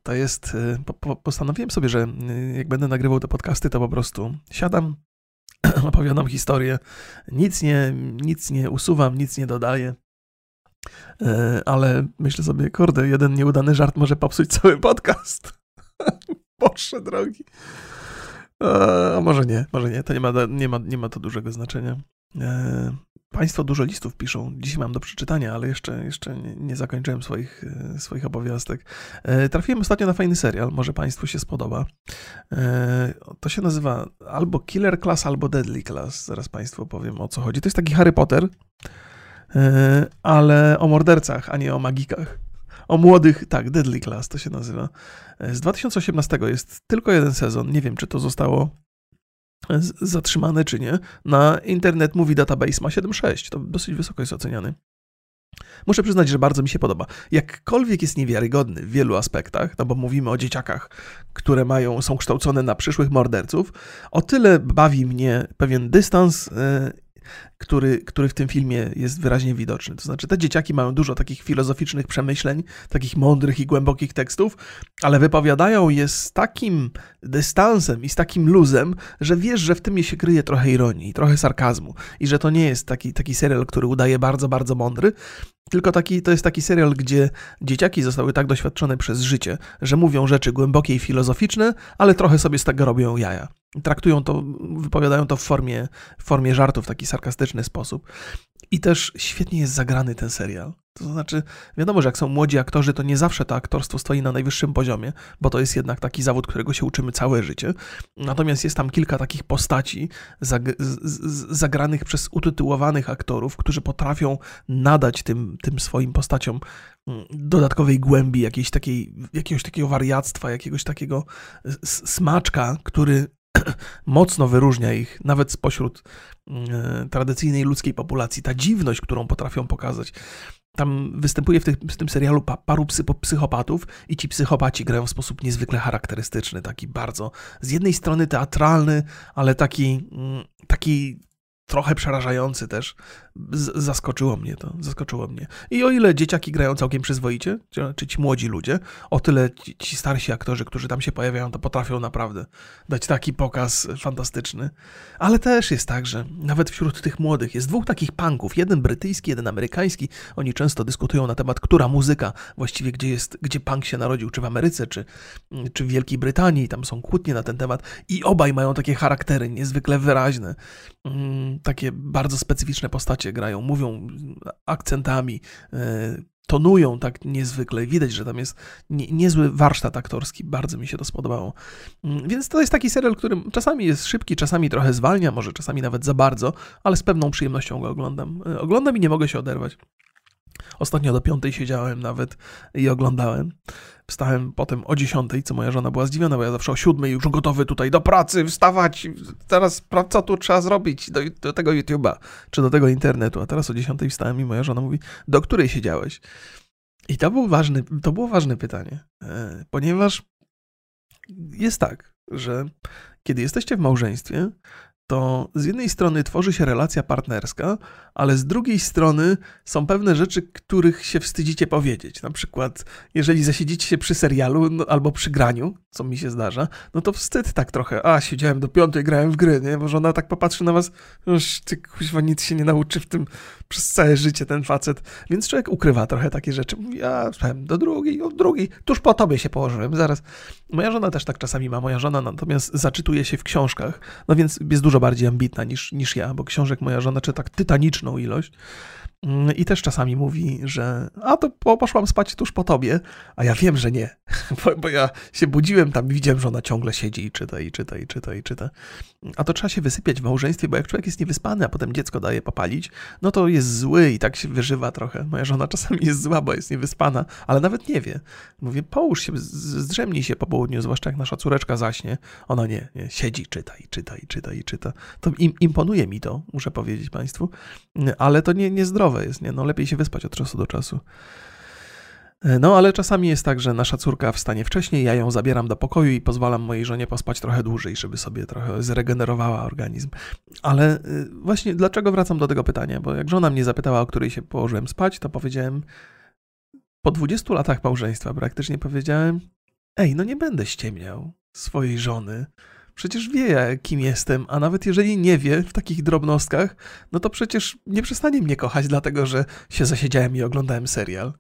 To jest... Po, po, postanowiłem sobie, że jak będę nagrywał te podcasty, to po prostu siadam, opowiadam historię, nic nie, nic nie usuwam, nic nie dodaję. Ale myślę sobie, kurde, jeden nieudany żart może popsuć cały podcast. Boże drogi. A może nie, może nie, to nie ma, nie ma, nie ma to dużego znaczenia. E, państwo dużo listów piszą, dzisiaj mam do przeczytania, ale jeszcze, jeszcze nie, nie zakończyłem swoich, swoich opowiastek. E, trafiłem ostatnio na fajny serial, może Państwu się spodoba. E, to się nazywa albo Killer Class, albo Deadly Class. Zaraz Państwu powiem, o co chodzi. To jest taki Harry Potter, e, ale o mordercach, a nie o magikach. O młodych, tak, Deadly Class to się nazywa. Z dwa tysiące osiemnastego jest tylko jeden sezon, nie wiem, czy to zostało zatrzymane, czy nie. Na Internet Movie Database ma siedem przecinek sześć, to dosyć wysoko jest oceniany. Muszę przyznać, że bardzo mi się podoba. Jakkolwiek jest niewiarygodny w wielu aspektach, no bo mówimy o dzieciakach, które mają, są kształcone na przyszłych morderców, o tyle bawi mnie pewien dystans yy, który, który w tym filmie jest wyraźnie widoczny. To znaczy, te dzieciaki mają dużo takich filozoficznych przemyśleń, takich mądrych i głębokich tekstów, ale wypowiadają je z takim dystansem i z takim luzem, że wiesz, że w tym się kryje trochę ironii, trochę sarkazmu i że to nie jest taki, taki serial, który udaje bardzo, bardzo mądry, tylko taki, to jest taki serial, gdzie dzieciaki zostały tak doświadczone przez życie, że mówią rzeczy głębokie i filozoficzne, ale trochę sobie z tego robią jaja. Traktują to, wypowiadają to w formie, w formie żartu, w taki sarkastyczny sposób. I też świetnie jest zagrany ten serial. To znaczy, wiadomo, że jak są młodzi aktorzy, to nie zawsze to aktorstwo stoi na najwyższym poziomie, bo to jest jednak taki zawód, którego się uczymy całe życie. Natomiast jest tam kilka takich postaci zag- z- zagranych przez utytułowanych aktorów, którzy potrafią nadać tym, tym swoim postaciom dodatkowej głębi, jakiejś takiej, jakiegoś takiego wariactwa, jakiegoś takiego s- smaczka, który mocno wyróżnia ich nawet spośród y, tradycyjnej ludzkiej populacji. Ta dziwność, którą potrafią pokazać. Tam występuje w, tych, w tym serialu pa, paru psy, psychopatów i ci psychopaci grają w sposób niezwykle charakterystyczny, taki bardzo z jednej strony teatralny, ale taki, taki trochę przerażający też. Z, zaskoczyło mnie to, zaskoczyło mnie. I o ile dzieciaki grają całkiem przyzwoicie, czy, czy ci młodzi ludzie, o tyle ci, ci starsi aktorzy, którzy tam się pojawiają, to potrafią naprawdę dać taki pokaz fantastyczny. Ale też jest tak, że nawet wśród tych młodych jest dwóch takich punków, jeden brytyjski, jeden amerykański. Oni często dyskutują na temat, która muzyka, właściwie gdzie jest, gdzie punk się narodził, czy w Ameryce, czy, czy w Wielkiej Brytanii. Tam są kłótnie na ten temat i obaj mają takie charaktery niezwykle wyraźne. Mm, takie bardzo specyficzne postacie grają, mówią akcentami, tonują tak niezwykle. Widać, że tam jest niezły warsztat aktorski. Bardzo mi się to spodobało. Więc to jest taki serial, który czasami jest szybki, czasami trochę zwalnia, może czasami nawet za bardzo, ale z pewną przyjemnością go oglądam. Oglądam i nie mogę się oderwać. Ostatnio do piątej siedziałem nawet i oglądałem. Wstałem potem o dziesiątej, co moja żona była zdziwiona, bo ja zawsze o siódmej już gotowy tutaj do pracy, wstawać, teraz co tu trzeba zrobić, do, do tego YouTube'a, czy do tego internetu, a teraz o dziesiątej wstałem i moja żona mówi, do której siedziałeś? I to był ważny, to było ważne pytanie, ponieważ jest tak, że kiedy jesteście w małżeństwie, to z jednej strony tworzy się relacja partnerska, ale z drugiej strony są pewne rzeczy, których się wstydzicie powiedzieć. Na przykład, jeżeli zasiedzicie się przy serialu no, albo przy graniu, co mi się zdarza, no to wstyd tak trochę. A, siedziałem do piątej, grałem w gry, nie? Bo żona tak popatrzy na was, już ty kuźwa nic się nie nauczy w tym przez całe życie ten facet. Więc człowiek ukrywa trochę takie rzeczy. Mówi, ja spałem do drugiej, od drugiej, tuż po tobie się położyłem, zaraz. Moja żona też tak czasami ma. Moja żona natomiast zaczytuje się w książkach, no więc jest dużo bardziej ambitna niż, niż ja, bo książek moja żona czyta tak tytaniczną ilość i też czasami mówi, że a to poszłam spać tuż po tobie, a ja wiem, że nie, bo, bo ja się budziłem tam i widziałem, że ona ciągle siedzi i czyta, i czyta, i czyta, i czyta. A to trzeba się wysypiać w małżeństwie, bo jak człowiek jest niewyspany, a potem dziecko daje popalić, no to jest zły i tak się wyżywa trochę. Moja żona czasami jest zła, bo jest niewyspana, ale nawet nie wie. Mówię, połóż się, zdrzemnij się po południu, zwłaszcza jak nasza córeczka zaśnie. Ona nie, nie siedzi, czyta, i czyta, i czyta, i czyta. To im, imponuje mi to, muszę powiedzieć Państwu, ale to nie, niezdrowe jest, nie? No lepiej się wyspać od czasu do czasu. No ale czasami jest tak, że nasza córka wstanie wcześniej, ja ją zabieram do pokoju i pozwalam mojej żonie pospać trochę dłużej, żeby sobie trochę zregenerowała organizm. Ale właśnie dlaczego wracam do tego pytania? Bo jak żona mnie zapytała, o której się położyłem spać, to powiedziałem po dwudziestu latach małżeństwa praktycznie powiedziałem, ej, no nie będę ściemniał swojej żony. Przecież wie, kim jestem, a nawet jeżeli nie wie w takich drobnostkach, no to przecież nie przestanie mnie kochać, dlatego że się zasiedziałem i oglądałem serial.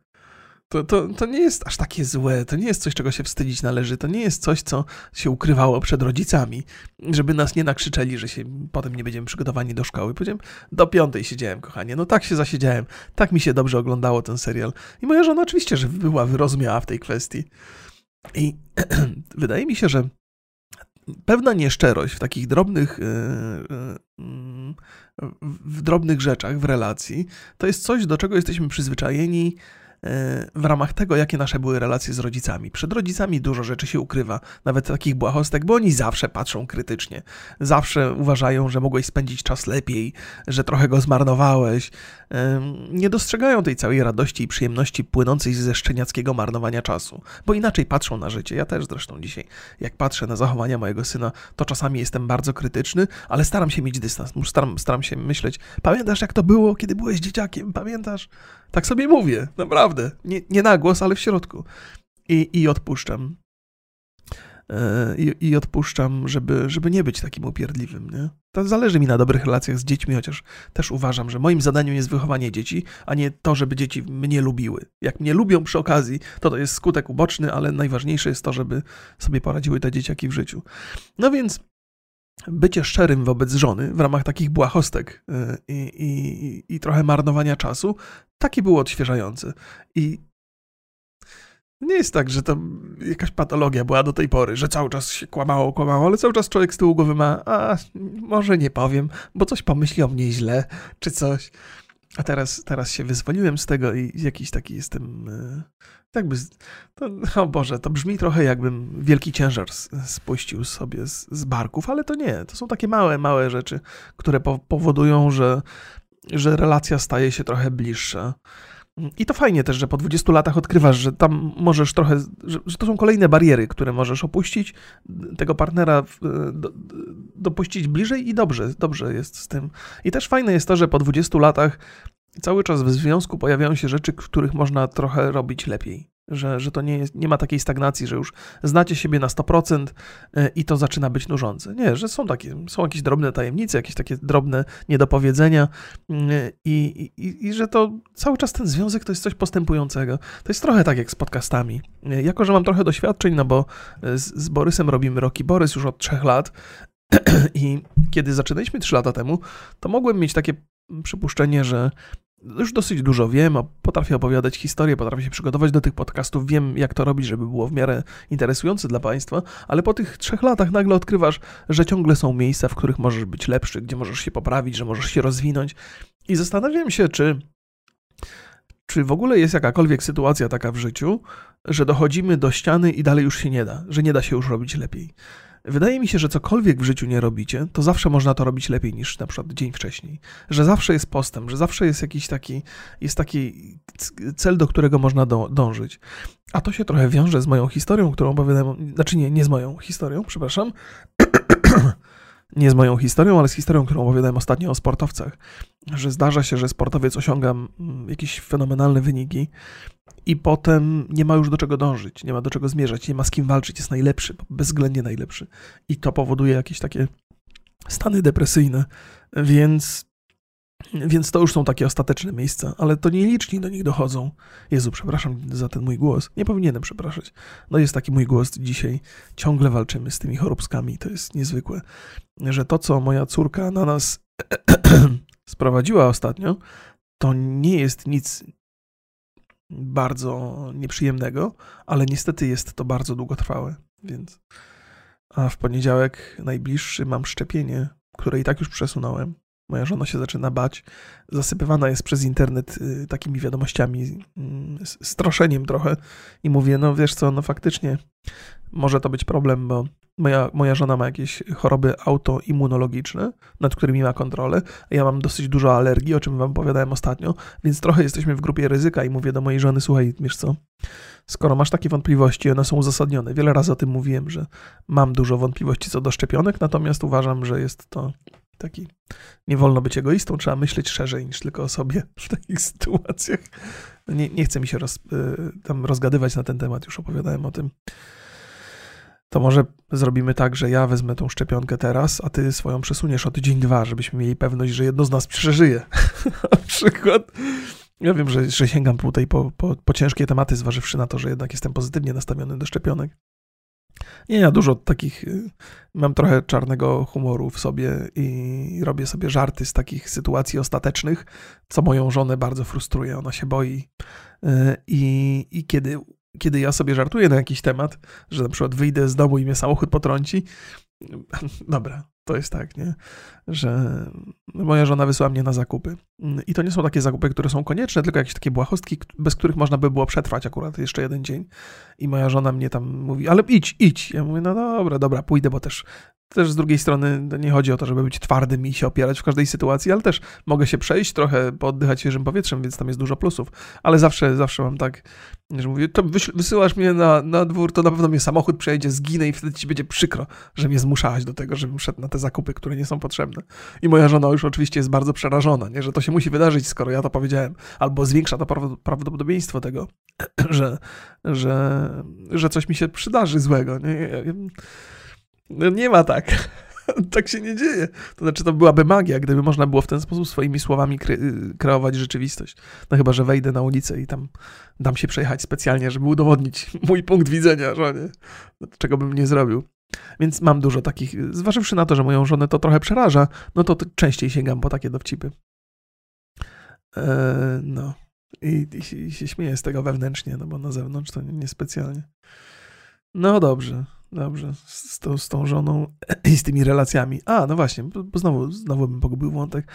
To, to, to nie jest aż takie złe, to nie jest coś, czego się wstydzić należy, to nie jest coś, co się ukrywało przed rodzicami, żeby nas nie nakrzyczeli, że się potem nie będziemy przygotowani do szkoły. Powiedziałem, do piątej siedziałem, kochanie, no tak się zasiedziałem, tak mi się dobrze oglądało ten serial. I moja żona oczywiście, że była wyrozumiała w tej kwestii. I wydaje mi się, że pewna nieszczerość w takich drobnych, w drobnych rzeczach, w relacji, to jest coś, do czego jesteśmy przyzwyczajeni w ramach tego, jakie nasze były relacje z rodzicami. Przed rodzicami dużo rzeczy się ukrywa, nawet takich błahostek, bo oni zawsze patrzą krytycznie. Zawsze uważają, że mogłeś spędzić czas lepiej, że trochę go zmarnowałeś. Nie dostrzegają tej całej radości i przyjemności płynącej ze szczeniackiego marnowania czasu, bo inaczej patrzą na życie. Ja też zresztą dzisiaj, jak patrzę na zachowania mojego syna, to czasami jestem bardzo krytyczny, ale staram się mieć dystans, staram, staram się myśleć, pamiętasz jak to było, kiedy byłeś dzieciakiem, pamiętasz? Tak sobie mówię, naprawdę. Nie, nie na głos, ale w środku. I, i odpuszczam. Yy, I odpuszczam, żeby, żeby nie być takim upierdliwym, nie? To zależy mi na dobrych relacjach z dziećmi, chociaż też uważam, że moim zadaniem jest wychowanie dzieci, a nie to, żeby dzieci mnie lubiły. Jak mnie lubią przy okazji, to to jest skutek uboczny, ale najważniejsze jest to, żeby sobie poradziły te dzieciaki w życiu. No więc bycie szczerym wobec żony w ramach takich błahostek i, i, i trochę marnowania czasu, takie było odświeżające. I nie jest tak, że to jakaś patologia była do tej pory, że cały czas się kłamało, kłamało, ale cały czas człowiek z tyłu głowy ma, a może nie powiem, bo coś pomyśli o mnie źle, czy coś. A teraz, teraz się wyzwoliłem z tego i jakiś taki jestem... Jakby, to, o Boże, to brzmi trochę jakbym wielki ciężar spuścił sobie z, z barków, ale to nie. To są takie małe, małe rzeczy, które po, powodują, że, że relacja staje się trochę bliższa. I to fajnie też, że po dwudziestu latach odkrywasz, że tam możesz trochę, że, że to są kolejne bariery, które możesz opuścić, tego partnera do, dopuścić bliżej i dobrze, dobrze jest z tym. I też fajne jest to, że po dwudziestu latach cały czas w związku pojawiają się rzeczy, których można trochę robić lepiej. Że, że to nie, jest, nie ma takiej stagnacji, że już znacie siebie na sto procent i to zaczyna być nużące. Nie, że są takie, są jakieś drobne tajemnice, jakieś takie drobne niedopowiedzenia i, i, i że to cały czas ten związek to jest coś postępującego. To jest trochę tak jak z podcastami. Jako że mam trochę doświadczeń, no bo z, z Borysem robimy Rocky Borys już od trzech lat i kiedy zaczynaliśmy trzy lata temu, to mogłem mieć takie przypuszczenie, że już dosyć dużo wiem, potrafię opowiadać historię, potrafię się przygotować do tych podcastów, wiem jak to robić, żeby było w miarę interesujące dla Państwa, ale po tych trzech latach nagle odkrywasz, że ciągle są miejsca, w których możesz być lepszy, gdzie możesz się poprawić, że możesz się rozwinąć i zastanawiam się, czy, czy w ogóle jest jakakolwiek sytuacja taka w życiu, że dochodzimy do ściany i dalej już się nie da, że nie da się już robić lepiej. Wydaje mi się, że cokolwiek w życiu nie robicie, to zawsze można to robić lepiej niż na przykład dzień wcześniej. Że zawsze jest postęp, że zawsze jest jakiś taki, jest taki cel, do którego można do, dążyć. A to się trochę wiąże z moją historią, którą opowiadałem, znaczy nie, nie z moją historią, przepraszam, nie z moją historią, ale z historią, którą opowiadałem ostatnio o sportowcach. Że zdarza się, że sportowiec osiąga jakieś fenomenalne wyniki i potem nie ma już do czego dążyć, nie ma do czego zmierzać, nie ma z kim walczyć, jest najlepszy, bezwzględnie najlepszy. I to powoduje jakieś takie stany depresyjne, więc, więc to już są takie ostateczne miejsca, ale to nieliczni do nich dochodzą. Jezu, przepraszam za ten mój głos, nie powinienem przepraszać. No jest taki mój głos dzisiaj, ciągle walczymy z tymi choróbskami, to jest niezwykłe, że to, co moja córka na nas sprowadziła ostatnio, to nie jest nic bardzo nieprzyjemnego, ale niestety jest to bardzo długotrwałe, więc... A w poniedziałek najbliższy mam szczepienie, które i tak już przesunąłem. Moja żona się zaczyna bać. Zasypywana jest przez internet y, takimi wiadomościami, y, stroszeniem trochę. I mówię, no wiesz co, no faktycznie może to być problem, bo moja, moja żona ma jakieś choroby autoimmunologiczne, nad którymi ma kontrolę. Ja mam dosyć dużo alergii, o czym wam opowiadałem ostatnio, więc trochę jesteśmy w grupie ryzyka i mówię do mojej żony, słuchaj, wiesz co, skoro masz takie wątpliwości, one są uzasadnione. Wiele razy o tym mówiłem, że mam dużo wątpliwości co do szczepionek, natomiast uważam, że jest to... Taki, nie wolno być egoistą, trzeba myśleć szerzej niż tylko o sobie w takich sytuacjach. Nie, nie chcę mi się roz, tam rozgadywać na ten temat, już opowiadałem o tym. To może zrobimy tak, że ja wezmę tą szczepionkę teraz, a ty swoją przesuniesz o tydzień, dwa, żebyśmy mieli pewność, że jedno z nas przeżyje. Na przykład... Ja wiem, że, że sięgam tutaj po, po, po ciężkie tematy, zważywszy na to, że jednak jestem pozytywnie nastawiony do szczepionek. Nie, ja dużo takich, mam trochę czarnego humoru w sobie i robię sobie żarty z takich sytuacji ostatecznych, co moją żonę bardzo frustruje, ona się boi i, i kiedy, kiedy ja sobie żartuję na jakiś temat, że na przykład wyjdę z domu i mnie samochód potrąci, dobra, To jest tak, nie? Że moja żona wysyła mnie na zakupy i to nie są takie zakupy, które są konieczne, tylko jakieś takie błahostki, bez których można by było przetrwać akurat jeszcze jeden dzień. I moja żona mnie tam mówi, ale idź, idź. Ja mówię, no dobra, dobra, pójdę, bo też, też z drugiej strony nie chodzi o to, żeby być twardym i się opierać w każdej sytuacji, ale też mogę się przejść trochę, pooddychać świeżym powietrzem, więc tam jest dużo plusów. Ale zawsze, zawsze mam tak, że mówię, to wysyłasz mnie na, na dwór, to na pewno mnie samochód przejedzie, zginę i wtedy ci będzie przykro, że mnie zmuszałaś do tego, żebym szedł na te zakupy, które nie są potrzebne. I moja żona już oczywiście jest bardzo przerażona, nie? Że to się musi wydarzyć, skoro ja to powiedziałem, albo zwiększa to prawdopodobieństwo tego, że, że, że coś mi się przydarzy złego. Nie, nie ma tak. Tak się nie dzieje. To znaczy, to byłaby magia, gdyby można było w ten sposób swoimi słowami kre- kreować rzeczywistość. No chyba, że wejdę na ulicę i tam dam się przejechać specjalnie, żeby udowodnić mój punkt widzenia żonie, czego bym nie zrobił. Więc mam dużo takich, zważywszy na to, że moją żonę to trochę przeraża, no to t- częściej sięgam po takie dowcipy. Eee, no. I, i, I się śmieję z tego wewnętrznie, no bo na zewnątrz to niespecjalnie. No dobrze, dobrze. Z, to, z tą żoną i z tymi relacjami. A, no właśnie, bo znowu, znowu bym pogubił wątek.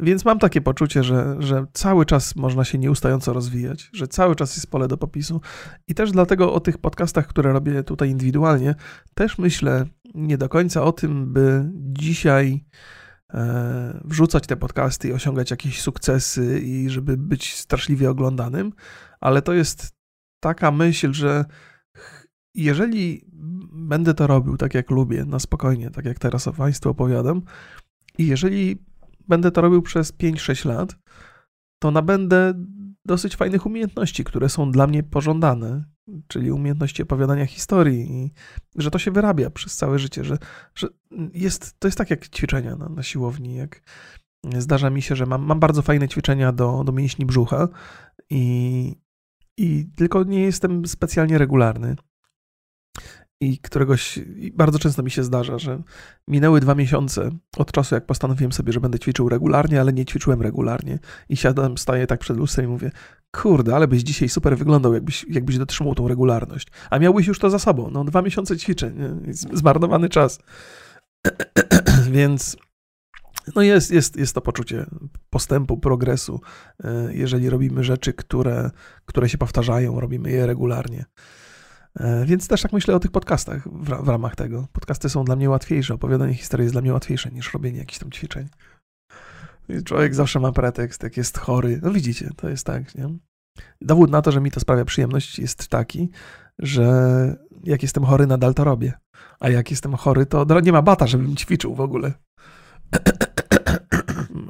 Więc mam takie poczucie, że, że cały czas można się nieustająco rozwijać, że cały czas jest pole do popisu. I też dlatego o tych podcastach, które robię tutaj indywidualnie, też myślę nie do końca o tym, by dzisiaj e, wrzucać te podcasty i osiągać jakieś sukcesy i żeby być straszliwie oglądanym. Ale to jest taka myśl, że jeżeli będę to robił tak, jak lubię, na spokojnie, tak jak teraz o Państwu opowiadam, i jeżeli będę to robił przez pięć sześć lat, to nabędę dosyć fajnych umiejętności, które są dla mnie pożądane, czyli umiejętności opowiadania historii, i że to się wyrabia przez całe życie, że, że jest, to jest tak jak ćwiczenia na, na siłowni, jak zdarza mi się, że mam, mam bardzo fajne ćwiczenia do, do mięśni brzucha i, i tylko nie jestem specjalnie regularny. I któregoś, i bardzo często mi się zdarza, że minęły dwa miesiące od czasu, jak postanowiłem sobie, że będę ćwiczył regularnie, ale nie ćwiczyłem regularnie. I siadam, staję tak przed lustrem i mówię, kurde, ale byś dzisiaj super wyglądał, jakbyś, jakbyś dotrzymał tą regularność. A miałbyś już to za sobą. No dwa miesiące ćwiczeń, zmarnowany czas. Więc no jest, jest, jest to poczucie postępu, progresu, jeżeli robimy rzeczy, które, które się powtarzają, robimy je regularnie. Więc też tak myślę o tych podcastach w, w ramach tego. Podcasty są dla mnie łatwiejsze, opowiadanie historii jest dla mnie łatwiejsze niż robienie jakichś tam ćwiczeń. I człowiek zawsze ma pretekst, jak jest chory. No widzicie, to jest tak, nie? Dowód na to, że mi to sprawia przyjemność jest taki, że jak jestem chory, nadal to robię. A jak jestem chory, to nie ma bata, żebym ćwiczył w ogóle.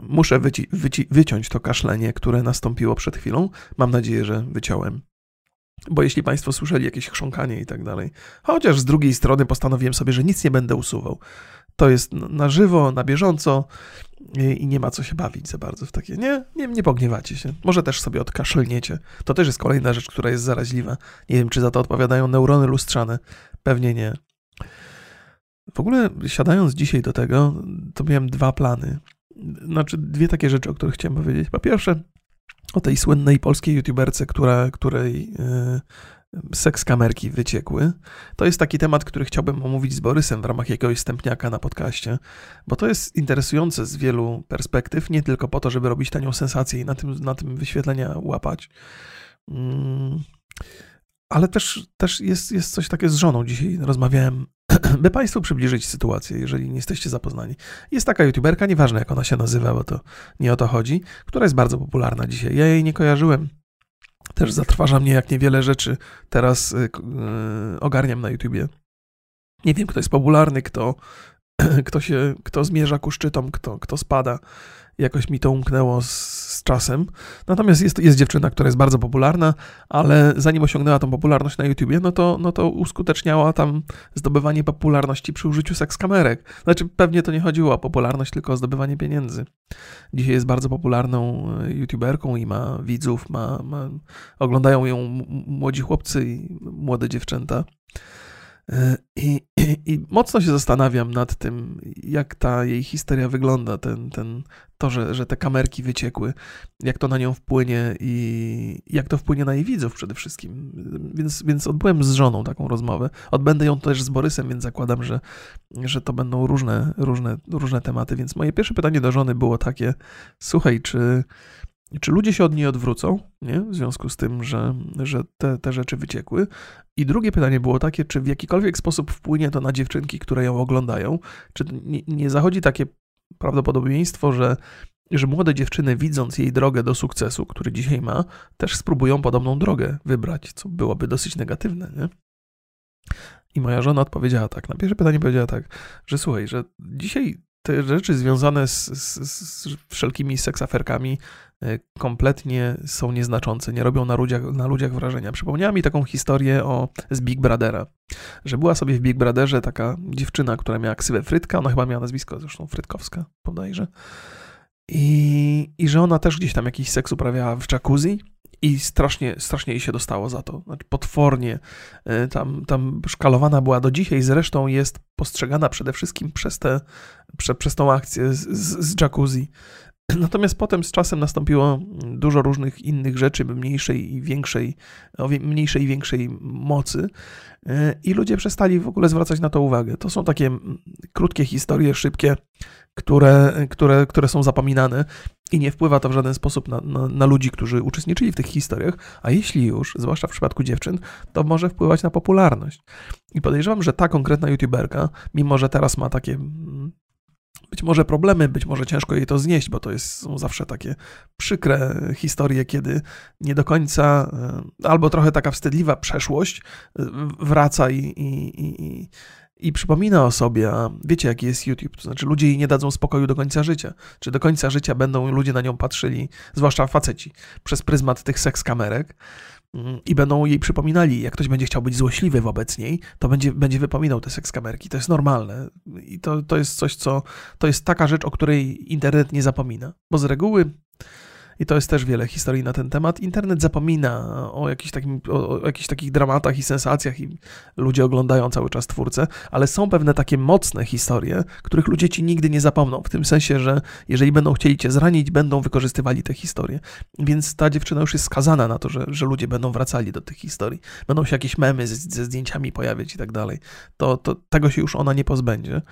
Muszę wyci- wyci- wyciąć to kaszlenie, które nastąpiło przed chwilą. Mam nadzieję, że wyciąłem. Bo jeśli Państwo słyszeli jakieś chrząkanie i tak dalej, chociaż z drugiej strony postanowiłem sobie, że nic nie będę usuwał. To jest na żywo, na bieżąco i nie ma co się bawić za bardzo w takie, nie, nie, nie pogniewacie się. Może też sobie odkaszlniecie. To też jest kolejna rzecz, która jest zaraźliwa. Nie wiem, czy za to odpowiadają neurony lustrzane. Pewnie nie. W ogóle siadając dzisiaj do tego, to miałem dwa plany. Znaczy dwie takie rzeczy, o których chciałem powiedzieć. Po pierwsze, o tej słynnej polskiej youtuberce, która, której yy, seks kamerki wyciekły. To jest taki temat, który chciałbym omówić z Borysem w ramach jakiegoś stępniaka na podcaście, bo to jest interesujące z wielu perspektyw, nie tylko po to, żeby robić tanią sensację i na tym, na tym wyświetlenia łapać. Yy, ale też, też jest, jest coś takie z żoną. Dzisiaj rozmawiałem, by Państwu przybliżyć sytuację, jeżeli nie jesteście zapoznani. Jest taka youtuberka, nieważne jak ona się nazywa, bo to nie o to chodzi, która jest bardzo popularna dzisiaj. Ja jej nie kojarzyłem. Też zatrważa mnie, jak niewiele rzeczy teraz yy, ogarniam na YouTubie. Nie wiem, kto jest popularny, kto, kto, się, kto zmierza ku szczytom, kto, kto spada. Jakoś mi to umknęło z, z czasem. Natomiast jest, jest dziewczyna, która jest bardzo popularna, ale zanim osiągnęła tą popularność na YouTubie, no to, no to uskuteczniała tam zdobywanie popularności przy użyciu sekskamerek. Znaczy pewnie to nie chodziło o popularność, tylko o zdobywanie pieniędzy. Dzisiaj jest bardzo popularną youtuberką i ma widzów, ma, ma, oglądają ją młodzi chłopcy i młode dziewczęta. I, i, i mocno się zastanawiam nad tym, jak ta jej historia wygląda, ten, ten, to, że, że te kamerki wyciekły, jak to na nią wpłynie i jak to wpłynie na jej widzów przede wszystkim. Więc, więc odbyłem z żoną taką rozmowę. Odbędę ją też z Borysem, więc zakładam, że, że to będą różne, różne, różne tematy. Więc moje pierwsze pytanie do żony było takie: słuchaj, czy... Czy ludzie się od niej odwrócą, nie? W związku z tym, że, że te, te rzeczy wyciekły? I drugie pytanie było takie, czy w jakikolwiek sposób wpłynie to na dziewczynki, które ją oglądają? Czy nie, nie zachodzi takie prawdopodobieństwo, że, że młode dziewczyny, widząc jej drogę do sukcesu, który dzisiaj ma, też spróbują podobną drogę wybrać, co byłoby dosyć negatywne, nie? I moja żona odpowiedziała tak, na pierwsze pytanie powiedziała tak, że słuchaj, że dzisiaj te rzeczy związane z, z, z wszelkimi seksaferkami kompletnie są nieznaczące, nie robią na ludziach, na ludziach wrażenia. Przypomniała mi taką historię o, z Big Brothera, że była sobie w Big Brotherze taka dziewczyna, która miała ksywę Frytka, ona chyba miała nazwisko zresztą Frytkowska, bodajże, i, i że ona też gdzieś tam jakiś seks uprawiała w jacuzzi i strasznie, strasznie jej się dostało za to. Znaczy potwornie tam, tam szkalowana była do dzisiaj, zresztą jest postrzegana przede wszystkim przez, te, prze, przez tą akcję z, z, z jacuzzi. Natomiast potem z czasem nastąpiło dużo różnych innych rzeczy mniejszej i większej, mniejszej i większej mocy i ludzie przestali w ogóle zwracać na to uwagę. To są takie krótkie historie, szybkie, które, które, które są zapominane i nie wpływa to w żaden sposób na, na, na ludzi, którzy uczestniczyli w tych historiach, a jeśli już, zwłaszcza w przypadku dziewczyn, to może wpływać na popularność. I podejrzewam, że ta konkretna youtuberka, mimo że teraz ma takie... Być może problemy, być może ciężko jej to znieść, bo to jest, są zawsze takie przykre historie, kiedy nie do końca, albo trochę taka wstydliwa przeszłość wraca i, i, i, i przypomina o sobie, a wiecie, jaki jest YouTube, to znaczy ludzie jej nie dadzą spokoju do końca życia, czy do końca życia będą ludzie na nią patrzyli, zwłaszcza faceci, przez pryzmat tych seks kamerek. I będą jej przypominali, jak ktoś będzie chciał być złośliwy wobec niej, to będzie, będzie wypominał te sekskamerki. To jest normalne i to, to jest coś, co... To jest taka rzecz, o której internet nie zapomina. Bo z reguły, i to jest też wiele historii na ten temat, internet zapomina o jakichś, takim, o, o jakichś takich dramatach i sensacjach i ludzie oglądają cały czas twórcę, ale są pewne takie mocne historie, których ludzie ci nigdy nie zapomną, w tym sensie, że jeżeli będą chcieli cię zranić, będą wykorzystywali te historie. Więc ta dziewczyna już jest skazana na to, że, że ludzie będą wracali do tych historii. Będą się jakieś memy ze, ze zdjęciami pojawiać i tak dalej. To, to, tego się już ona nie pozbędzie.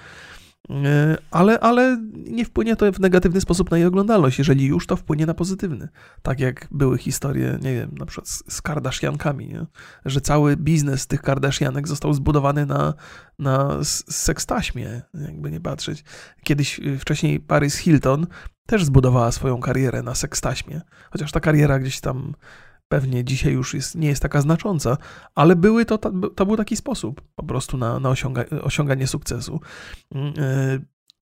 Ale, ale nie wpłynie to w negatywny sposób na jej oglądalność, jeżeli już, to wpłynie na pozytywny. Tak jak były historie, nie wiem, na przykład z, z Kardashiankami, nie? Że cały biznes tych Kardashianek został zbudowany na, na sekstaśmie, jakby nie patrzeć. Kiedyś wcześniej Paris Hilton też zbudowała swoją karierę na sekstaśmie, chociaż ta kariera gdzieś tam pewnie dzisiaj już jest, nie jest taka znacząca, ale były to, to był taki sposób po prostu na, na osiąga, osiąganie sukcesu.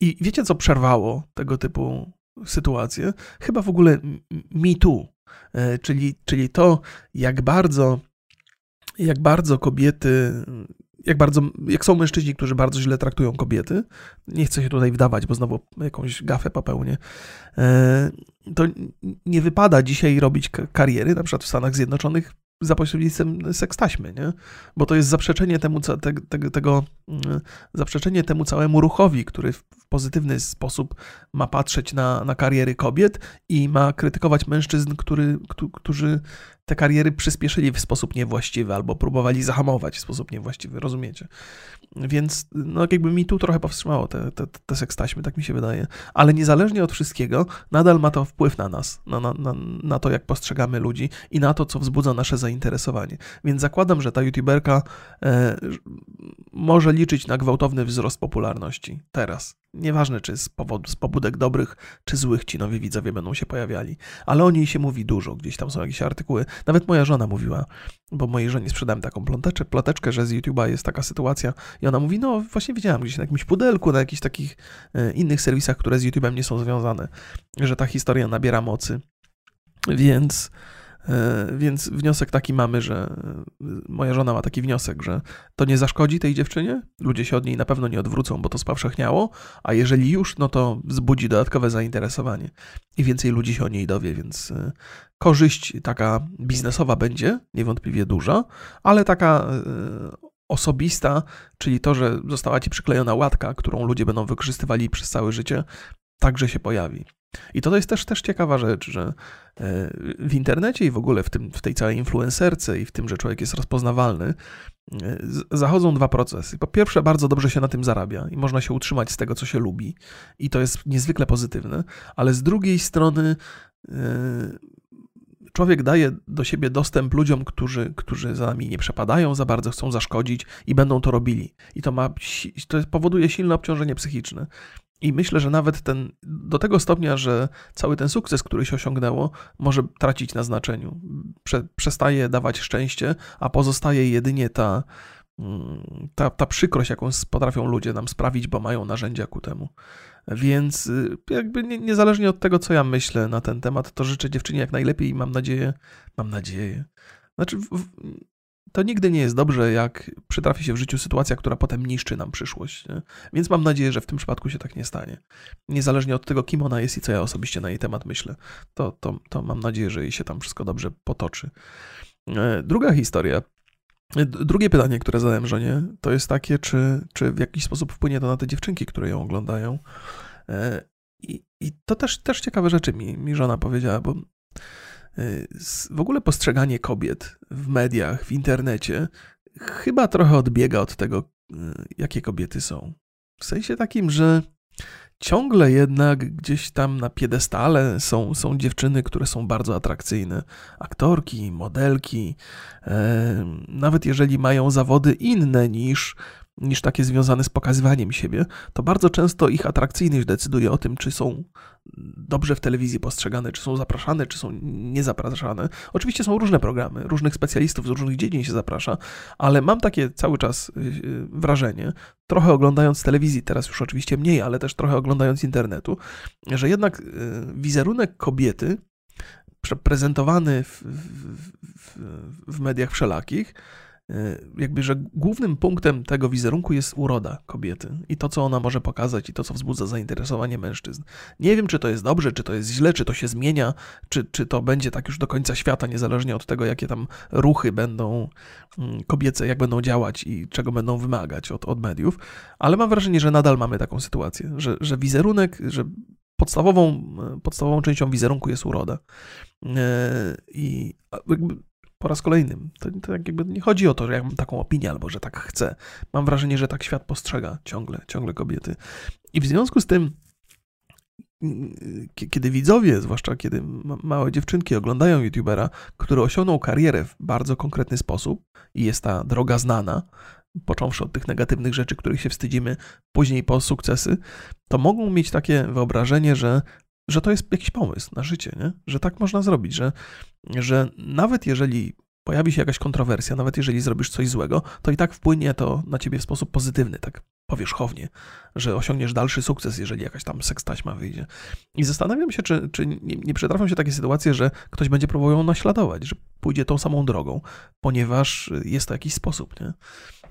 I wiecie, co przerwało tego typu sytuację? Chyba w ogóle Me Too, czyli, czyli to, jak bardzo, jak bardzo kobiety... Jak, bardzo, jak są mężczyźni, którzy bardzo źle traktują kobiety, nie chcę się tutaj wdawać, bo znowu jakąś gafę popełnię, to nie wypada dzisiaj robić kariery, na przykład w Stanach Zjednoczonych, za pośrednictwem sekstaśmy, nie? Bo to jest zaprzeczenie temu, te, te, tego, zaprzeczenie temu całemu ruchowi, który w pozytywny sposób ma patrzeć na, na kariery kobiet i ma krytykować mężczyzn, który, którzy te kariery przyspieszyli w sposób niewłaściwy albo próbowali zahamować w sposób niewłaściwy, rozumiecie? Więc no jakby mi tu trochę powstrzymało te, te, te sekstaśmy, tak mi się wydaje. Ale niezależnie od wszystkiego, nadal ma to wpływ na nas, na, na, na, na to, jak postrzegamy ludzi i na to, co wzbudza nasze zainteresowanie. Więc zakładam, że ta youtuberka e, może liczyć na gwałtowny wzrost popularności teraz. Nieważne, czy z, powodu, z pobudek dobrych, czy złych ci nowi widzowie będą się pojawiali, ale o niej się mówi dużo, gdzieś tam są jakieś artykuły. Nawet moja żona mówiła, bo mojej żonie sprzedałem taką ploteczkę, ploteczkę, że z YouTube'a jest taka sytuacja i ona mówi, no właśnie widziałam gdzieś na jakimś pudelku, na jakichś takich e, innych serwisach, które z YouTube'em nie są związane, że ta historia nabiera mocy. Więc... Więc wniosek taki mamy, że moja żona ma taki wniosek, że to nie zaszkodzi tej dziewczynie, ludzie się od niej na pewno nie odwrócą, bo to spowszechniało, a jeżeli już, no to wzbudzi dodatkowe zainteresowanie i więcej ludzi się o niej dowie, więc korzyść taka biznesowa będzie niewątpliwie duża, ale taka osobista, czyli to, że została ci przyklejona łatka, którą ludzie będą wykorzystywali przez całe życie, także się pojawi. I to jest też, też ciekawa rzecz, że w internecie i w ogóle w, tym, w tej całej influencerce i w tym, że człowiek jest rozpoznawalny, zachodzą dwa procesy. Po pierwsze, bardzo dobrze się na tym zarabia i można się utrzymać z tego, co się lubi, i to jest niezwykle pozytywne, ale z drugiej strony człowiek daje do siebie dostęp ludziom, którzy, którzy za nami nie przepadają, za bardzo chcą zaszkodzić i będą to robili. I to, ma, to powoduje silne obciążenie psychiczne. I myślę, że nawet ten, do tego stopnia, że cały ten sukces, który się osiągnęło, może tracić na znaczeniu. Prze, przestaje dawać szczęście, a pozostaje jedynie ta, ta, ta przykrość, jaką potrafią ludzie nam sprawić, bo mają narzędzia ku temu. Więc jakby nie, niezależnie od tego, co ja myślę na ten temat, to życzę dziewczynie jak najlepiej i mam nadzieję, mam nadzieję. Znaczy, w, to nigdy nie jest dobrze, jak przytrafi się w życiu sytuacja, która potem niszczy nam przyszłość. Nie? Więc mam nadzieję, że w tym przypadku się tak nie stanie. Niezależnie od tego, kim ona jest i co ja osobiście na jej temat myślę, to, to, to mam nadzieję, że jej się tam wszystko dobrze potoczy. Druga historia, drugie pytanie, które zadałem żonie, to jest takie, czy, czy w jakiś sposób wpłynie to na te dziewczynki, które ją oglądają. I, i to też, też ciekawe rzeczy mi, mi żona powiedziała, bo w ogóle postrzeganie kobiet w mediach, w internecie chyba trochę odbiega od tego, jakie kobiety są. W sensie takim, że ciągle jednak gdzieś tam na piedestale są, są dziewczyny, które są bardzo atrakcyjne. Aktorki, modelki, e, nawet jeżeli mają zawody inne niż, niż takie związane z pokazywaniem siebie, to bardzo często ich atrakcyjność decyduje o tym, czy są dobrze w telewizji postrzegane, czy są zapraszane, czy są niezapraszane. Oczywiście są różne programy, różnych specjalistów z różnych dziedzin się zaprasza, ale mam takie cały czas wrażenie, trochę oglądając telewizji, teraz już oczywiście mniej, ale też trochę oglądając internetu, że jednak wizerunek kobiety prezentowany w, w, w, w mediach wszelakich, jakby, że głównym punktem tego wizerunku jest uroda kobiety i to, co ona może pokazać i to, co wzbudza zainteresowanie mężczyzn. Nie wiem, czy to jest dobrze, czy to jest źle, czy to się zmienia, czy, czy to będzie tak już do końca świata, niezależnie od tego, jakie tam ruchy będą kobiece, jak będą działać i czego będą wymagać od, od mediów, ale mam wrażenie, że nadal mamy taką sytuację, że, że wizerunek, że podstawową, podstawową częścią wizerunku jest uroda. I jakby po raz kolejny. To, to jakby nie chodzi o to, że ja mam taką opinię albo że tak chcę. Mam wrażenie, że tak świat postrzega ciągle, ciągle kobiety. I w związku z tym, kiedy widzowie, zwłaszcza kiedy małe dziewczynki oglądają YouTubera, który osiągnął karierę w bardzo konkretny sposób i jest ta droga znana, począwszy od tych negatywnych rzeczy, których się wstydzimy, później po sukcesy, to mogą mieć takie wyobrażenie, że że to jest jakiś pomysł na życie, nie? Że tak można zrobić, że, że nawet jeżeli pojawi się jakaś kontrowersja, nawet jeżeli zrobisz coś złego, to i tak wpłynie to na ciebie w sposób pozytywny, tak powierzchownie, że osiągniesz dalszy sukces, jeżeli jakaś tam sekstaśma wyjdzie. I zastanawiam się, czy, czy nie, nie przytrafią się takie sytuacje, że ktoś będzie próbował ją naśladować, że pójdzie tą samą drogą, ponieważ jest to jakiś sposób, nie?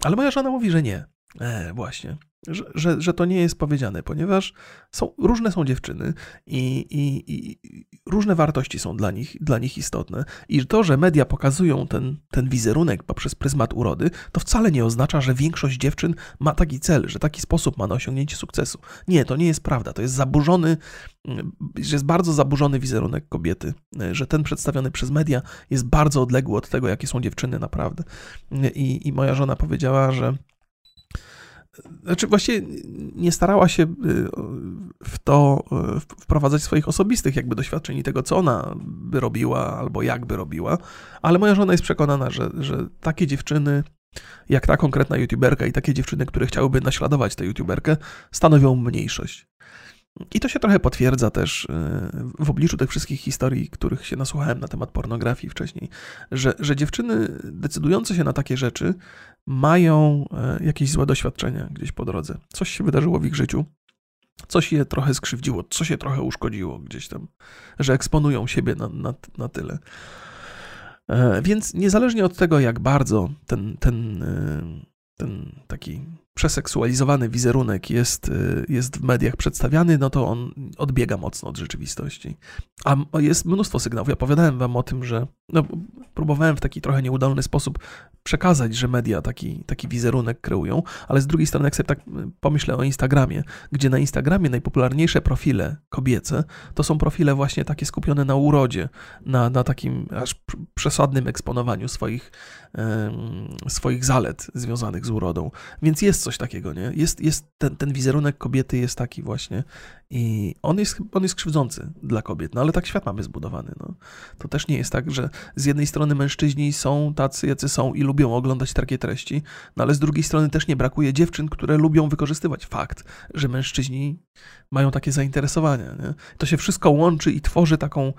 Ale moja żona mówi, że nie. E, właśnie. Że, że, że to nie jest powiedziane, ponieważ są, różne są dziewczyny i, i, i różne wartości są dla nich, dla nich istotne. I to, że media pokazują ten, ten wizerunek poprzez pryzmat urody, to wcale nie oznacza, że większość dziewczyn ma taki cel, że taki sposób ma na osiągnięcie sukcesu. Nie, to nie jest prawda. To jest zaburzony, że jest bardzo zaburzony wizerunek kobiety, że ten przedstawiony przez media jest bardzo odległy od tego, jakie są dziewczyny naprawdę. I, i moja żona powiedziała, że Znaczy właściwie nie starała się w to wprowadzać swoich osobistych jakby doświadczeń i tego, co ona by robiła albo jak by robiła, ale moja żona jest przekonana, że, że takie dziewczyny, jak ta konkretna youtuberka i takie dziewczyny, które chciałyby naśladować tę youtuberkę, stanowią mniejszość. I to się trochę potwierdza też w obliczu tych wszystkich historii, których się nasłuchałem na temat pornografii wcześniej, że, że dziewczyny decydujące się na takie rzeczy mają jakieś złe doświadczenia gdzieś po drodze. Coś się wydarzyło w ich życiu, coś je trochę skrzywdziło, coś je trochę uszkodziło gdzieś tam, że eksponują siebie na, na, na tyle. Więc niezależnie od tego, jak bardzo ten, ten, ten taki przeseksualizowany wizerunek jest, jest w mediach przedstawiany, no to on odbiega mocno od rzeczywistości. A jest mnóstwo sygnałów. Ja opowiadałem wam o tym, że no, próbowałem w taki trochę nieudolny sposób przekazać, że media taki, taki wizerunek kreują, ale z drugiej strony, jak sobie tak pomyślę o Instagramie, gdzie na Instagramie najpopularniejsze profile kobiece to są profile właśnie takie skupione na urodzie, na, na takim aż przesadnym eksponowaniu swoich, yy, swoich zalet związanych z urodą. Więc jest coś takiego, nie? Jest, jest ten, ten wizerunek kobiety jest taki właśnie i on jest, on jest krzywdzący dla kobiet, no ale tak świat mamy zbudowany. No. To też nie jest tak, że z jednej strony mężczyźni są tacy, jacy są i lubią oglądać takie treści, no ale z drugiej strony też nie brakuje dziewczyn, które lubią wykorzystywać fakt, że mężczyźni mają takie zainteresowania. Nie? To się wszystko łączy i tworzy taką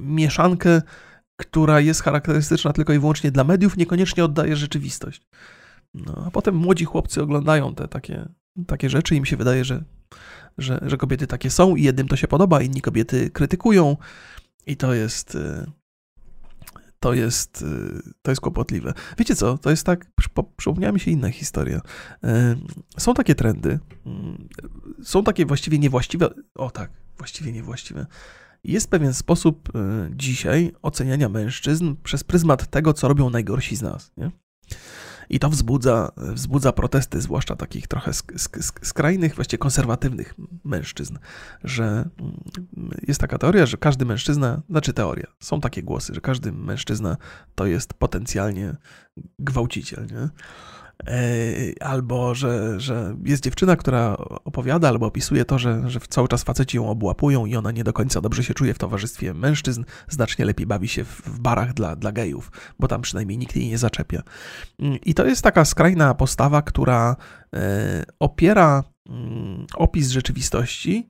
mieszankę, która jest charakterystyczna tylko i wyłącznie dla mediów, niekoniecznie oddaje rzeczywistość. No, a potem młodzi chłopcy oglądają te takie, takie rzeczy i im się wydaje, że, że, że kobiety takie są i jednym to się podoba, inni kobiety krytykują i to jest... To jest, to jest kłopotliwe. Wiecie co, to jest tak, przypomniała mi się inna historia. Są takie trendy, są takie właściwie niewłaściwe, o tak, właściwie niewłaściwe. Jest pewien sposób dzisiaj oceniania mężczyzn przez pryzmat tego, co robią najgorsi z nas, nie? I to wzbudza, wzbudza protesty, zwłaszcza takich trochę skrajnych, właściwie konserwatywnych mężczyzn, że jest taka teoria, że każdy mężczyzna, znaczy teoria, są takie głosy, że każdy mężczyzna to jest potencjalnie gwałciciel, nie? Albo, że, że jest dziewczyna, która opowiada albo opisuje to, że, że cały czas faceci ją obłapują i ona nie do końca dobrze się czuje w towarzystwie mężczyzn, znacznie lepiej bawi się w barach dla, dla gejów, bo tam przynajmniej nikt jej nie zaczepia. I to jest taka skrajna postawa, która opiera opis rzeczywistości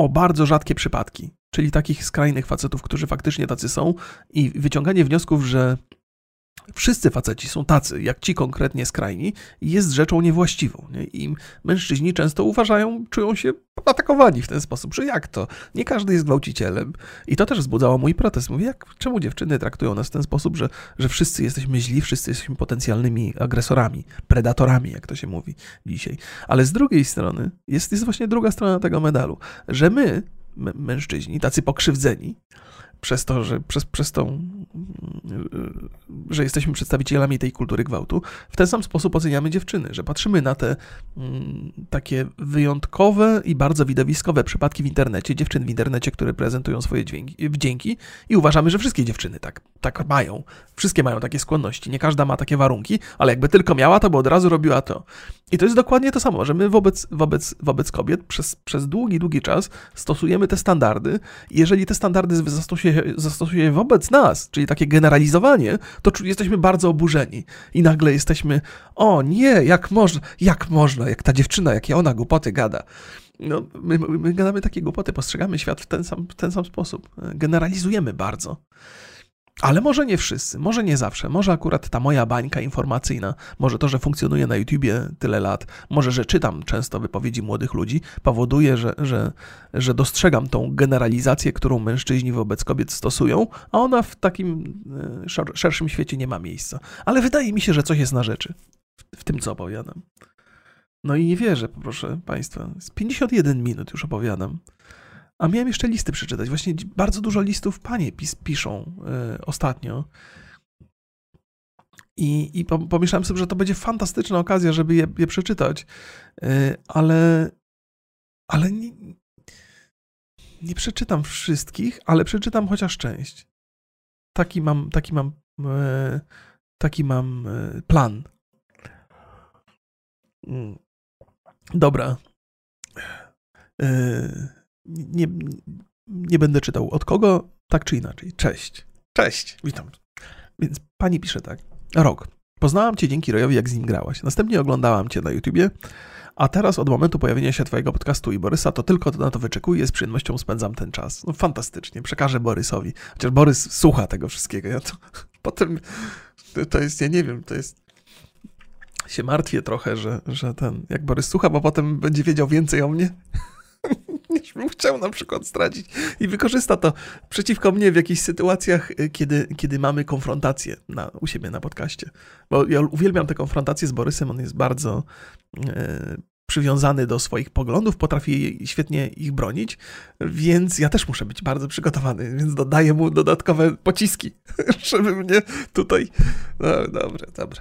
o bardzo rzadkie przypadki, czyli takich skrajnych facetów, którzy faktycznie tacy są i wyciąganie wniosków, że wszyscy faceci są tacy, jak ci konkretnie skrajni, jest rzeczą niewłaściwą. Nie? I mężczyźni często uważają, czują się atakowani w ten sposób, że jak to? Nie każdy jest gwałcicielem. I to też wzbudzało mój protest. Mówię, jak, czemu dziewczyny traktują nas w ten sposób, że, że wszyscy jesteśmy źli, wszyscy jesteśmy potencjalnymi agresorami, predatorami, jak to się mówi dzisiaj. Ale z drugiej strony jest, jest właśnie druga strona tego medalu, że my, m- mężczyźni, tacy pokrzywdzeni, przez to, że, przez, przez tą, że jesteśmy przedstawicielami tej kultury gwałtu, w ten sam sposób oceniamy dziewczyny, że patrzymy na te m, takie wyjątkowe i bardzo widowiskowe przypadki w internecie, dziewczyn w internecie, które prezentują swoje dźwięki, wdzięki i uważamy, że wszystkie dziewczyny tak, tak mają. Wszystkie mają takie skłonności, nie każda ma takie warunki, ale jakby tylko miała, to by od razu robiła to. I to jest dokładnie to samo, że my wobec, wobec, wobec kobiet przez, przez długi, długi czas stosujemy te standardy. Jeżeli te standardy zastosujemy zastosuje wobec nas, czyli takie generalizowanie, to jesteśmy bardzo oburzeni i nagle jesteśmy, o nie, jak można, jak można, jak ta dziewczyna, jakie ona głupoty gada. No, my, my gadamy takie głupoty, postrzegamy świat w ten sam, w ten sam sposób, generalizujemy bardzo. Ale może nie wszyscy, może nie zawsze, może akurat ta moja bańka informacyjna, może to, że funkcjonuję na YouTubie tyle lat, może, że czytam często wypowiedzi młodych ludzi, powoduje, że, że, że dostrzegam tą generalizację, którą mężczyźni wobec kobiet stosują, a ona w takim szerszym świecie nie ma miejsca. Ale wydaje mi się, że coś jest na rzeczy w, w tym, co opowiadam. No i nie wierzę, proszę Państwa, z pięćdziesiąt jeden minut już opowiadam. A miałem jeszcze listy przeczytać. Właśnie bardzo dużo listów panie pis, piszą y, ostatnio. I, i pomyślałem sobie, że to będzie fantastyczna okazja, żeby je, je przeczytać. Y, ale ale nie, nie przeczytam wszystkich, ale przeczytam chociaż część. Taki mam, taki mam, y, taki mam y, plan. Mm. Dobra. Y, Nie, nie będę czytał od kogo, tak czy inaczej. Cześć. Cześć, witam. Więc pani pisze tak. Rok. Poznałam cię dzięki Rojowi, jak z nim grałaś. Następnie oglądałam cię na YouTubie, a teraz od momentu pojawienia się twojego podcastu i Borysa, to tylko na to wyczekuję, z przyjemnością spędzam ten czas. No fantastycznie, przekażę Borysowi. Chociaż Borys słucha tego wszystkiego. Ja to potem, to jest, ja nie wiem, to jest... Się martwię trochę, że, że ten, jak Borys słucha, bo potem będzie wiedział więcej o mnie. Niż, bym chciał na przykład zdradzić i wykorzysta to przeciwko mnie w jakichś sytuacjach, kiedy, kiedy mamy konfrontację na, u siebie na podcaście. Bo ja uwielbiam tę konfrontację z Borysem, on jest bardzo e, przywiązany do swoich poglądów, potrafi świetnie ich bronić, więc ja też muszę być bardzo przygotowany, więc dodaję mu dodatkowe pociski, żeby mnie tutaj... No, dobra, dobra.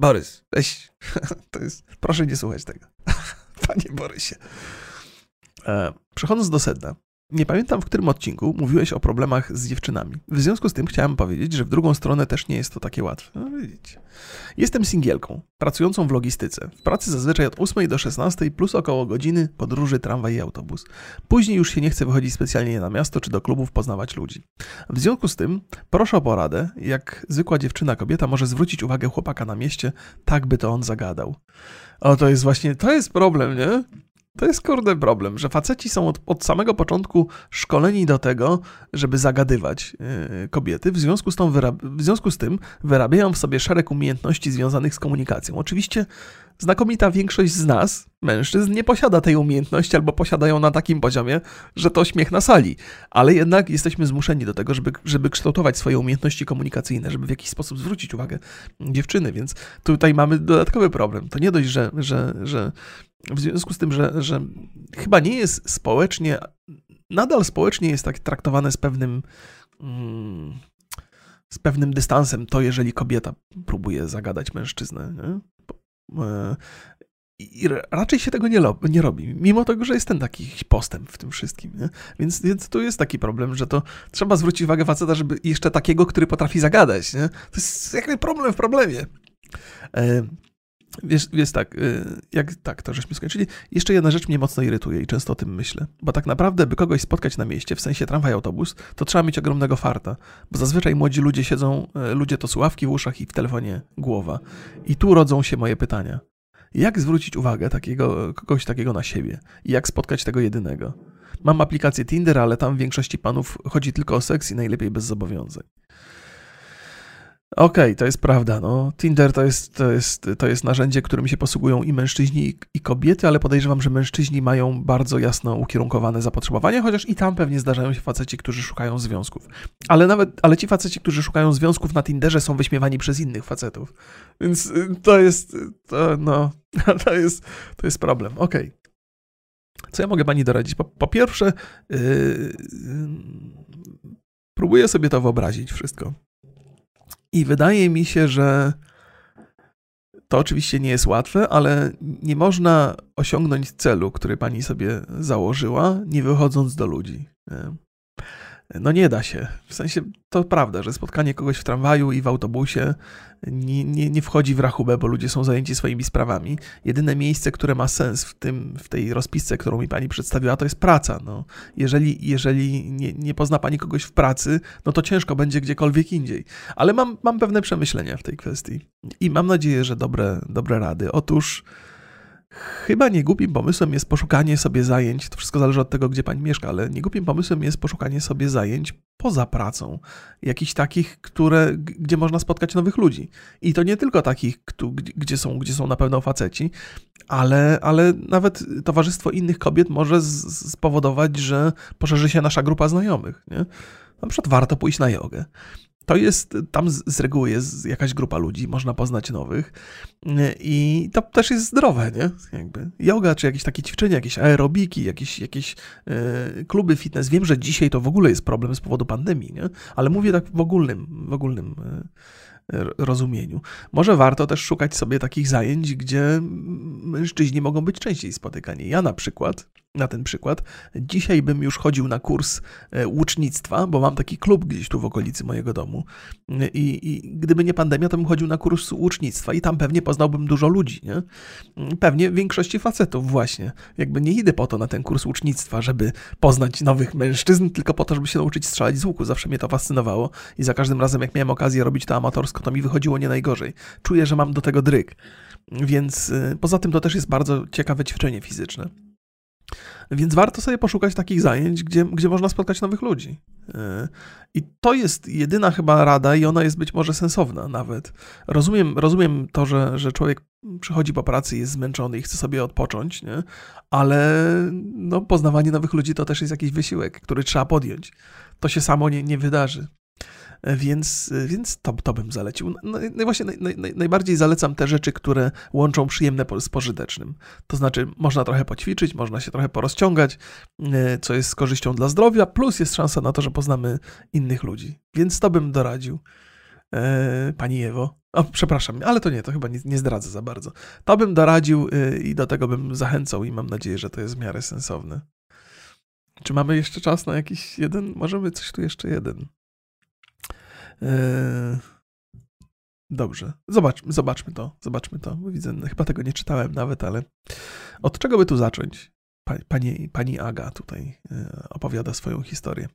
Borys, weź. To jest... Proszę nie słuchać tego. Panie Borysie. E, przechodząc do sedna, nie pamiętam, w którym odcinku mówiłeś o problemach z dziewczynami. W związku z tym chciałem powiedzieć, że w drugą stronę też nie jest to takie łatwe. No, widzicie. Jestem singielką, pracującą w logistyce. W pracy zazwyczaj od ósmej do szesnastej plus około godziny podróży, tramwaj i autobus. Później już się nie chce wychodzić specjalnie na miasto czy do klubów poznawać ludzi. W związku z tym proszę o poradę, jak zwykła dziewczyna kobieta może zwrócić uwagę chłopaka na mieście, tak by to on zagadał. O, to jest właśnie, to jest problem, nie? To jest kurde problem, że faceci są od, od samego początku szkoleni do tego, żeby zagadywać yy, kobiety, w związku z tą wyrab- w związku z tym wyrabiają w sobie szereg umiejętności związanych z komunikacją. Oczywiście znakomita większość z nas, mężczyzn, nie posiada tej umiejętności albo posiadają na takim poziomie, że to śmiech na sali, ale jednak jesteśmy zmuszeni do tego, żeby, żeby kształtować swoje umiejętności komunikacyjne, żeby w jakiś sposób zwrócić uwagę dziewczyny, więc tutaj mamy dodatkowy problem. To nie dość, że, że, że w związku z tym, że, że chyba nie jest społecznie, nadal społecznie jest tak traktowane z pewnym... Mm, z pewnym dystansem to, jeżeli kobieta próbuje zagadać mężczyznę, nie? I raczej się tego nie, lo- nie robi, mimo tego, że jest ten taki postęp w tym wszystkim, nie? Więc, więc tu jest taki problem, że to trzeba zwrócić uwagę faceta, żeby jeszcze takiego, który potrafi zagadać, nie? To jest jakby problem w problemie. E- Wiesz, wiesz tak, jak tak, to żeśmy skończyli. Jeszcze jedna rzecz mnie mocno irytuje i często o tym myślę, bo tak naprawdę, by kogoś spotkać na mieście, w sensie tramwaj, autobus, to trzeba mieć ogromnego farta, bo zazwyczaj młodzi ludzie siedzą, ludzie to słuchawki w uszach i w telefonie głowa. I tu rodzą się moje pytania. Jak zwrócić uwagę takiego, kogoś takiego na siebie? I jak spotkać tego jedynego? Mam aplikację Tinder, ale tam w większości panów chodzi tylko o seks i najlepiej bez zobowiązań. Okej, okay, to jest prawda, no. Tinder to jest, to, jest, to jest narzędzie, którym się posługują i mężczyźni, i, i kobiety, ale podejrzewam, że mężczyźni mają bardzo jasno ukierunkowane zapotrzebowanie, chociaż i tam pewnie zdarzają się faceci, którzy szukają związków. Ale nawet, ale ci faceci, którzy szukają związków na Tinderze, są wyśmiewani przez innych facetów. Więc to jest, to, no, to jest, to jest problem, okej. Okay. Co ja mogę pani doradzić? Po, po pierwsze, yy, yy, próbuję sobie to wyobrazić wszystko. I wydaje mi się, że to oczywiście nie jest łatwe, ale nie można osiągnąć celu, który pani sobie założyła, nie wychodząc do ludzi. No nie da się. W sensie to prawda, że spotkanie kogoś w tramwaju i w autobusie nie, nie, nie wchodzi w rachubę, bo ludzie są zajęci swoimi sprawami. Jedyne miejsce, które ma sens w, tym, w tej rozpisce, którą mi pani przedstawiła, to jest praca. No, jeżeli jeżeli nie, nie pozna pani kogoś w pracy, no to ciężko będzie gdziekolwiek indziej. Ale mam, mam pewne przemyślenia w tej kwestii i mam nadzieję, że dobre, dobre rady. Otóż chyba niegłupim pomysłem jest poszukanie sobie zajęć, to wszystko zależy od tego, gdzie pani mieszka, ale niegłupim pomysłem jest poszukanie sobie zajęć poza pracą, jakichś takich, które, gdzie można spotkać nowych ludzi. I to nie tylko takich, gdzie są, gdzie są na pewno faceci, ale, ale nawet towarzystwo innych kobiet może z- spowodować, że poszerzy się nasza grupa znajomych, nie? Na przykład warto pójść na jogę. To jest, tam z reguły jest jakaś grupa ludzi, można poznać nowych i to też jest zdrowe, nie? Jakby joga, czy jakieś takie ćwiczenia, jakieś aerobiki, jakieś, jakieś yy, kluby fitness. Wiem, że dzisiaj to w ogóle jest problem z powodu pandemii, nie? Ale mówię tak w ogólnym, w ogólnym yy, rozumieniu. Może warto też szukać sobie takich zajęć, gdzie mężczyźni mogą być częściej spotykani. Ja na przykład... Na ten przykład. Dzisiaj bym już chodził na kurs łucznictwa, bo mam taki klub gdzieś tu w okolicy mojego domu. I, i gdyby nie pandemia, to bym chodził na kurs łucznictwa i tam pewnie poznałbym dużo ludzi, nie? Pewnie w większości facetów właśnie. Jakby nie idę po to na ten kurs łucznictwa, żeby poznać nowych mężczyzn, tylko po to, żeby się nauczyć strzelać z łuku. Zawsze mnie to fascynowało i za każdym razem, jak miałem okazję robić to amatorsko, to mi wychodziło nie najgorzej. Czuję, że mam do tego dryg. Więc poza tym to też jest bardzo ciekawe ćwiczenie fizyczne. Więc warto sobie poszukać takich zajęć, gdzie, gdzie można spotkać nowych ludzi. I to jest jedyna chyba rada i ona jest być może sensowna nawet. Rozumiem, rozumiem to, że, że człowiek przychodzi po pracy, jest zmęczony i chce sobie odpocząć, nie? Ale no, poznawanie nowych ludzi to też jest jakiś wysiłek, który trzeba podjąć. To się samo nie, nie wydarzy. Więc, więc to, to bym zalecił. No, no właśnie naj, naj, najbardziej zalecam te rzeczy, które łączą przyjemne z pożytecznym. To znaczy można trochę poćwiczyć, można się trochę porozciągać, co jest z korzyścią dla zdrowia, plus jest szansa na to, że poznamy innych ludzi. Więc to bym doradził. E, Pani Ewo, o, przepraszam, ale to nie, to chyba nie, nie zdradzę za bardzo. To bym doradził i do tego bym zachęcał i mam nadzieję, że to jest w miarę sensowne. Czy mamy jeszcze czas na jakiś jeden? Możemy coś tu jeszcze jeden. Dobrze, Zobacz, zobaczmy to, zobaczmy to. Widzę, chyba tego nie czytałem nawet, ale od czego by tu zacząć? Pani, pani Aga tutaj opowiada swoją historię.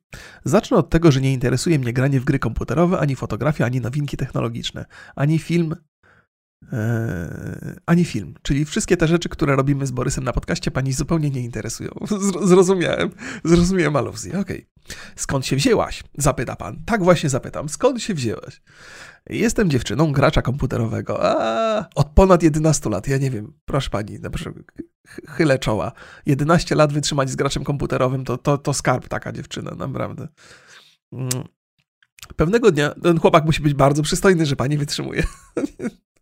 Zacznę od tego, że nie interesuje mnie granie w gry komputerowe, ani fotografia, ani nowinki technologiczne, ani film, ani film. Czyli wszystkie te rzeczy, które robimy z Borysem na podcaście, pani zupełnie nie interesują. Zrozumiałem, zrozumiałem aluzję, okej. Okay. Skąd się wzięłaś? Zapyta pan. Tak właśnie zapytam. Skąd się wzięłaś? Jestem dziewczyną gracza komputerowego. A, od ponad jedenastu lat. Ja nie wiem. Proszę pani, proszę, chylę czoła. jedenaście lat wytrzymać z graczem komputerowym to, to, to skarb taka dziewczyna, naprawdę. Pewnego dnia ten chłopak musi być bardzo przystojny, że pani wytrzymuje.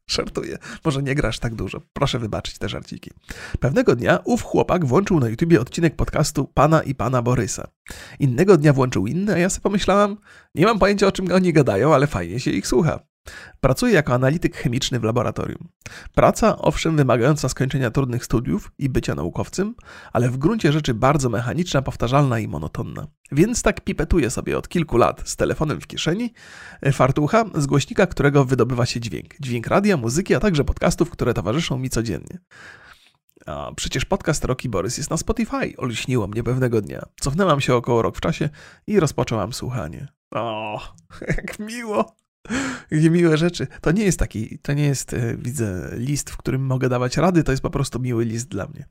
Żartuję. Może nie grasz tak dużo. Proszę wybaczyć te żarciki. Pewnego dnia ów chłopak włączył na YouTubie odcinek podcastu Pana i Pana Borysa. Innego dnia włączył inny, a ja sobie pomyślałam, nie mam pojęcia o czym oni gadają, ale fajnie się ich słucha. Pracuję jako analityk chemiczny w laboratorium. Praca, owszem, wymagająca skończenia trudnych studiów i bycia naukowcem, ale w gruncie rzeczy bardzo mechaniczna, powtarzalna i monotonna. Więc tak pipetuję sobie od kilku lat z telefonem w kieszeni, fartucha, z głośnika, którego wydobywa się dźwięk. Dźwięk radia, muzyki, a także podcastów, które towarzyszą mi codziennie. A przecież podcast Rocky Borys jest na Spotify, olśniło mnie pewnego dnia. Cofnęłam się około rok w czasie i rozpoczęłam słuchanie. O, jak miło! Jakie miłe rzeczy. To nie jest taki, to nie jest, widzę, list, w którym mogę dawać rady, to jest po prostu miły list dla mnie.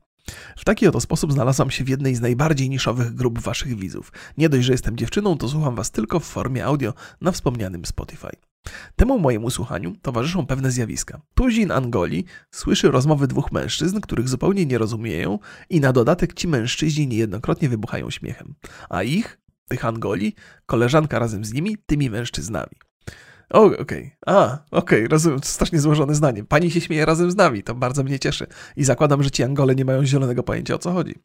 W taki oto sposób znalazłam się w jednej z najbardziej niszowych grup waszych widzów. Nie dość, że jestem dziewczyną, to słucham was tylko w formie audio na wspomnianym Spotify. Temu mojemu słuchaniu towarzyszą pewne zjawiska. Tuzin Angoli słyszy rozmowy dwóch mężczyzn, których zupełnie nie rozumieją i na dodatek ci mężczyźni niejednokrotnie wybuchają śmiechem. A ich, tych Angoli, koleżanka razem z nimi, tymi mężczyznami. O, okej. Okay. A, okej, okay. Rozumiem. To strasznie złożone zdanie. Pani się śmieje razem z nami, to bardzo mnie cieszy. I zakładam, że ci Angole nie mają zielonego pojęcia, o co chodzi.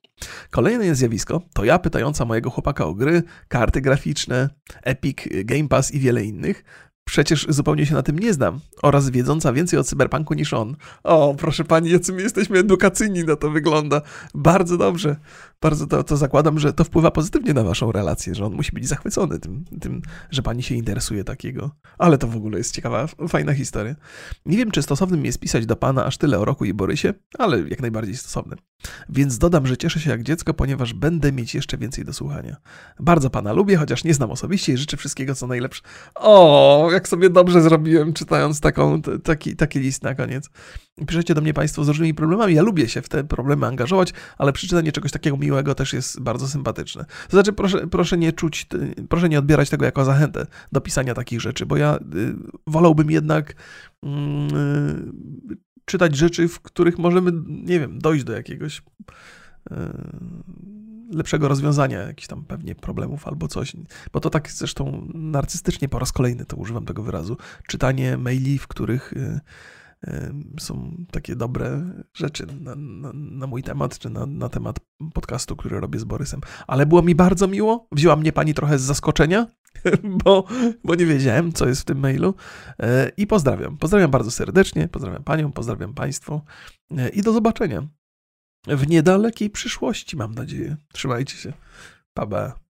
Kolejne zjawisko to ja pytająca mojego chłopaka o gry, karty graficzne, Epic, Game Pass i wiele innych. Przecież zupełnie się na tym nie znam. Oraz wiedząca więcej o cyberpunku niż on. O, proszę pani, jacy my jesteśmy edukacyjni, na to wygląda. Bardzo dobrze. Bardzo to, to zakładam, że to wpływa pozytywnie na waszą relację, że on musi być zachwycony tym, tym, że pani się interesuje takiego. Ale to w ogóle jest ciekawa, fajna historia. Nie wiem, czy stosownym jest pisać do pana aż tyle o Roku i Borysie, ale jak najbardziej stosownym. Więc dodam, że cieszę się jak dziecko, ponieważ będę mieć jeszcze więcej do słuchania. Bardzo pana lubię, chociaż nie znam osobiście i życzę wszystkiego, co najlepsze. O, jak sobie dobrze zrobiłem, czytając taką, t- taki, taki list na koniec. Piszecie do mnie państwo z różnymi problemami. Ja lubię się w te problemy angażować, ale przeczytanie czegoś takiego miłego też jest bardzo sympatyczne. To znaczy, proszę, proszę nie czuć, proszę nie odbierać tego jako zachętę do pisania takich rzeczy, bo ja y, wolałbym jednak y, czytać rzeczy, w których możemy, nie wiem, dojść do jakiegoś y, lepszego rozwiązania jakichś tam pewnie problemów albo coś. Bo to tak zresztą narcystycznie po raz kolejny to używam tego wyrazu. Czytanie maili, w których... Y, są takie dobre rzeczy na, na, na mój temat, czy na, na temat podcastu, który robię z Borysem. Ale było mi bardzo miło. Wzięła mnie pani trochę z zaskoczenia, bo, bo nie wiedziałem, co jest w tym mailu. I pozdrawiam. Pozdrawiam bardzo serdecznie. Pozdrawiam panią, pozdrawiam państwo. I do zobaczenia w niedalekiej przyszłości, mam nadzieję. Trzymajcie się. Pa, pa.